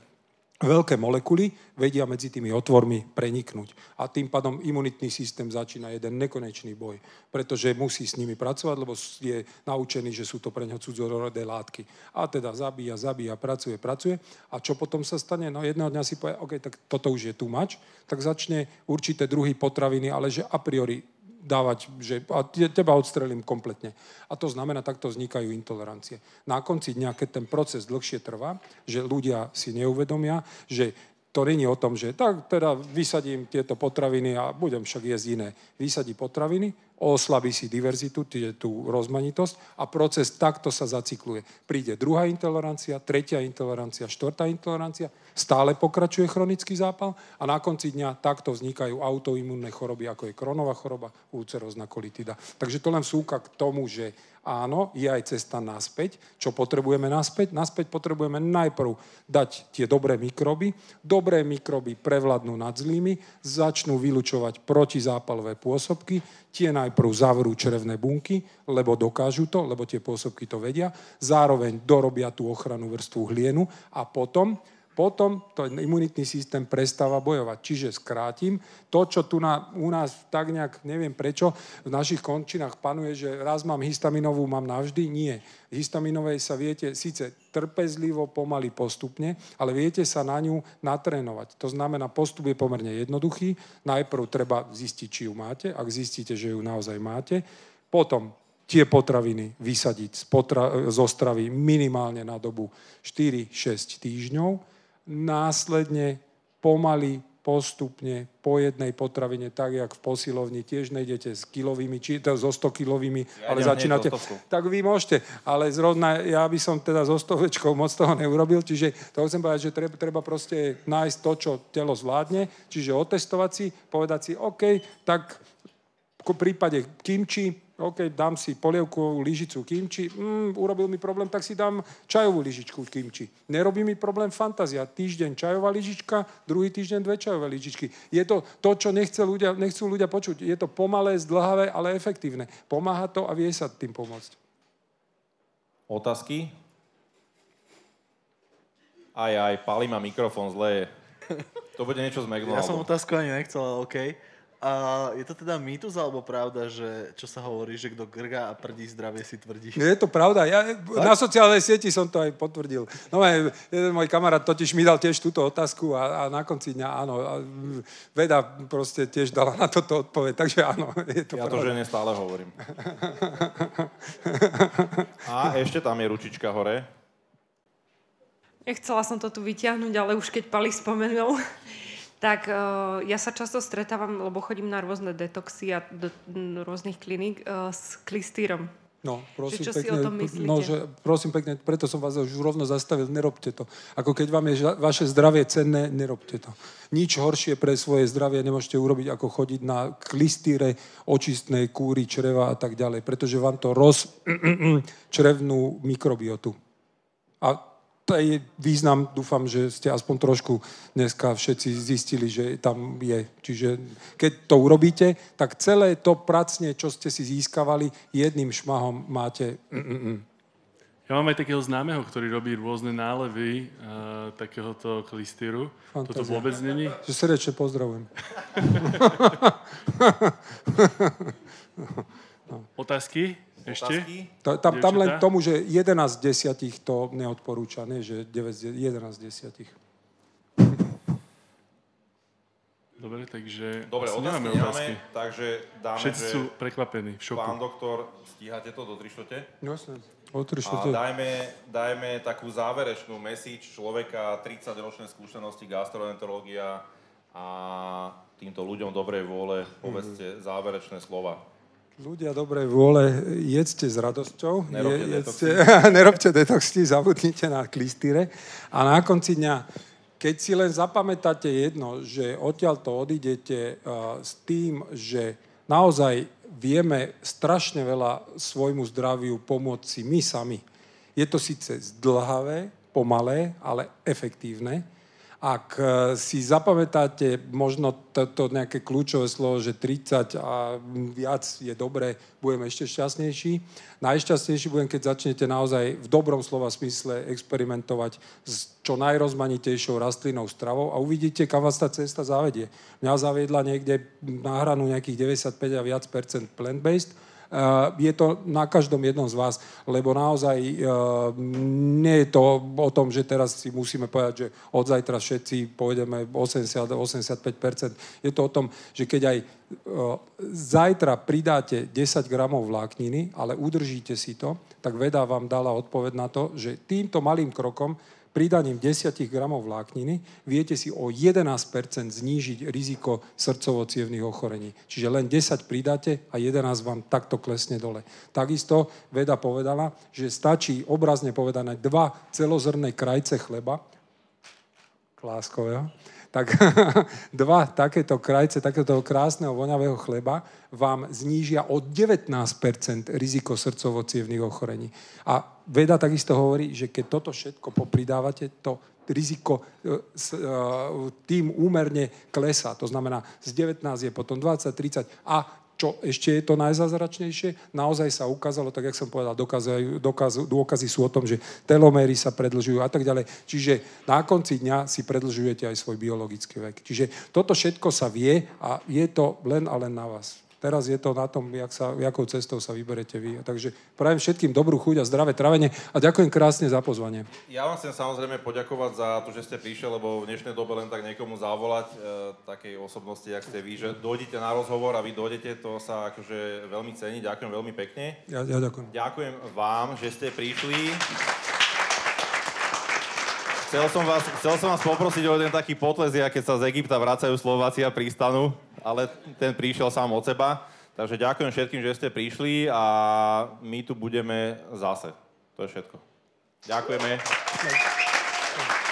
Veľké molekuly vedia medzi tými otvormi preniknúť a tým pádom imunitný systém začína jeden nekonečný boj, pretože musí s nimi pracovať, lebo je naučený, že sú to pre neho cudzorodé látky. A teda zabíja, pracuje a čo potom sa stane? No jedného dňa si povie, OK, tak toto už je too much, tak začne určité druhy potraviny, ale že a priori dávať, že a teba odstrelím kompletne. A to znamená, takto vznikajú intolerancie. Na konci dňa, keď ten proces dlhšie trvá, že ľudia si neuvedomia, že to nie je o tom, že tak teda vysadím tieto potraviny a budem však jesť iné. Vysadí potraviny, oslabí si diverzitu, tú rozmanitosť a proces takto sa zacykluje. Príde druhá intolerancia, tretia intolerancia, štvrtá intolerancia, stále pokračuje chronický zápal a na konci dňa takto vznikajú autoimmunné choroby, ako je Crohnova choroba, ulcerózna kolitida. Takže to len súka k tomu, že áno, je aj cesta naspäť. Čo potrebujeme naspäť? Naspäť potrebujeme najprv dať tie dobré mikroby. Dobré mikroby prevladnú nad zlými, začnú vylučovať protizápalové pôsobky, tie najprv zavrú črevné bunky, lebo dokážu to, lebo tie pôsobky to vedia. Zároveň dorobia tú ochranu vrstvu hlienu a potom ten imunitný systém prestáva bojovať. Čiže skrátim, to, čo tu u nás tak nejak, neviem prečo, v našich končinách panuje, že raz mám histaminovú, mám navždy, nie. Histaminovej sa viete síce trpezlivo, pomaly, postupne, ale viete sa na ňu natrénovať. To znamená, postup je pomerne jednoduchý. Najprv treba zistiť, či ju máte, ak zistíte, že ju naozaj máte. Potom tie potraviny vysadiť zo stravy minimálne na dobu 4-6 týždňov. Následne, pomaly, postupne, po jednej potravine, tak jak v posilovni, tiež nejdete s kilovými, či so 100-kilovými, ale začínate. Tak vy môžete, ale zrovna ja by som teda so 100-večkou moc toho neurobil, čiže to chcem povedať, že treba proste nájsť to, čo telo zvládne, čiže otestovať si, povedať si, OK, tak v prípade kimči, OK, dám si polievkovú lyžicu kimči, urobil mi problém, tak si dám čajovú lyžičku kimči. Nerobí mi problém fantázia. Týždeň čajová lyžička, druhý týždeň dve čajové lyžičky. Je to to, čo nechcú ľudia počuť. Je to pomalé, zdlhavé, ale efektívne. Pomáha to a vie sa tým pomôcť. Otázky? Aj, palí ma mikrofón, zle je. To bude niečo z McDonaldu. Ja som otázku ani nechcel, ale okej. Okay. A je to teda mýtus alebo pravda, že čo sa hovorí, že kto grga a prdí, zdravie si tvrdí? Je to pravda. Ja na sociálnej sieti som to aj potvrdil. No aj jeden môj kamarát totiž mi dal tiež túto otázku a na konci dňa áno. Veda proste tiež dala na toto odpoveď. Takže áno, je to ja pravda. Ja to žene stále hovorím. A ešte tam je ručička hore. Nechcela som to tu vyťahnuť, ale už keď Pali spomenul... Tak ja sa často stretávam, lebo chodím na rôzne detoxy a do rôznych kliník s klystýrom. No, prosím pekne, si o tom myslíte? No, že, prosím pekne, preto som vás už rovno zastavil, nerobte to. Ako keď vám je vaše zdravie cenné, nerobte to. Nič horšie pre svoje zdravie nemôžete urobiť, ako chodiť na klystýre, očistné kúry, čreva a tak ďalej, pretože vám to črevnú mikrobiotu. A aj význam, dúfam, že ste aspoň trošku dneska všetci zistili, že tam je. Čiže keď to urobíte, tak celé to pracne, čo ste si získavali, jedným šmahom máte. Ja mám aj takého známeho, ktorý robí rôzne nálevy takéhoto klystýru. Fantázia. Toto vôbec není? Srdečne pozdravujem. Otázky? Ešte? Tam len tomu, že 11/10 to neodporúča, nie, že 11/10. Dobre, takže... Dobre, otázky nemáme, takže dáme, všetci sú prekvapení, v šoku. Pán doktor, stíhate to do 3/4? Jasne, o 3/4. A dajme takú záverečnú message človeka, 30-ročné skúsenosti, gastroenterológia a týmto ľuďom dobrej vôle povedzte záverečné slova. Ľudia dobrej vôle, jedzte s radosťou. Nerobte detoxy, zabudnite na klystýre. A na konci dňa, keď si len zapamätáte jedno, že odtiaľto odídete s tým, že naozaj vieme strašne veľa svojmu zdraviu pomôcť si my sami. Je to síce zdlhavé, pomalé, ale efektívne. Ak si zapamätáte možno toto nejaké kľúčové slovo, že 30 a viac je dobré, budem ešte šťastnejší. Najšťastnejší budem, keď začnete naozaj v dobrom slova smysle experimentovať s čo najrozmanitejšou rastlinnou stravou a uvidíte, kam vás tá cesta zavedie. Mňa zaviedla niekde na hranu nejakých 95 a viac % plant-based. Je to na každom jednom z vás, lebo naozaj nie je to o tom, že teraz si musíme povedať, že od zajtra všetci pôjdeme 80-85%. Je to o tom, že keď aj zajtra pridáte 10 gramov vlákniny, ale udržíte si to, tak veda vám dala odpoveď na to, že týmto malým krokom, pridaním 10 gramov vlákniny, viete si o 11% znížiť riziko srdcovo-cievnych ochorení. Čiže len 10 pridáte a 11 vám takto klesne dole. Takisto veda povedala, že stačí obrazne povedané 2 celozrné krajce chleba, kláskového, tak 2 takéto krajce, takéto krásneho voňavého chleba vám znížia o 19% riziko srdcovo-cievnych ochorení. A veda takisto hovorí, že keď toto všetko popridávate, to riziko tým úmerne klesá. To znamená, z 19 je potom 20, 30 a čo ešte je to najzázračnejšie, naozaj sa ukázalo, tak jak som povedal, dôkazy sú o tom, že teloméry sa predlžujú a tak ďalej. Čiže na konci dňa si predlžujete aj svoj biologický vek. Čiže toto všetko sa vie a je to len a len na vás. Teraz je to na tom, jakou cestou sa vyberete vy. Takže prajem všetkým dobrú chuť a zdravé trávenie a ďakujem krásne za pozvanie. Ja vám chcem samozrejme poďakovať za to, že ste prišli, lebo v dnešnej dobe len tak niekomu zavolať takej osobnosti, jak ste vy, že dojdete na rozhovor a vy dojdete, to sa akože veľmi cení. Ďakujem veľmi pekne. Ja ďakujem. Ďakujem vám, že ste prišli. Chcel som vás poprosiť o jeden taký potlesk, keď sa z Egypta vracajú Slováci a pristanu, ale ten prišiel sám od seba. Takže ďakujem všetkým, že ste prišli a my tu budeme zase. To je všetko. Ďakujeme.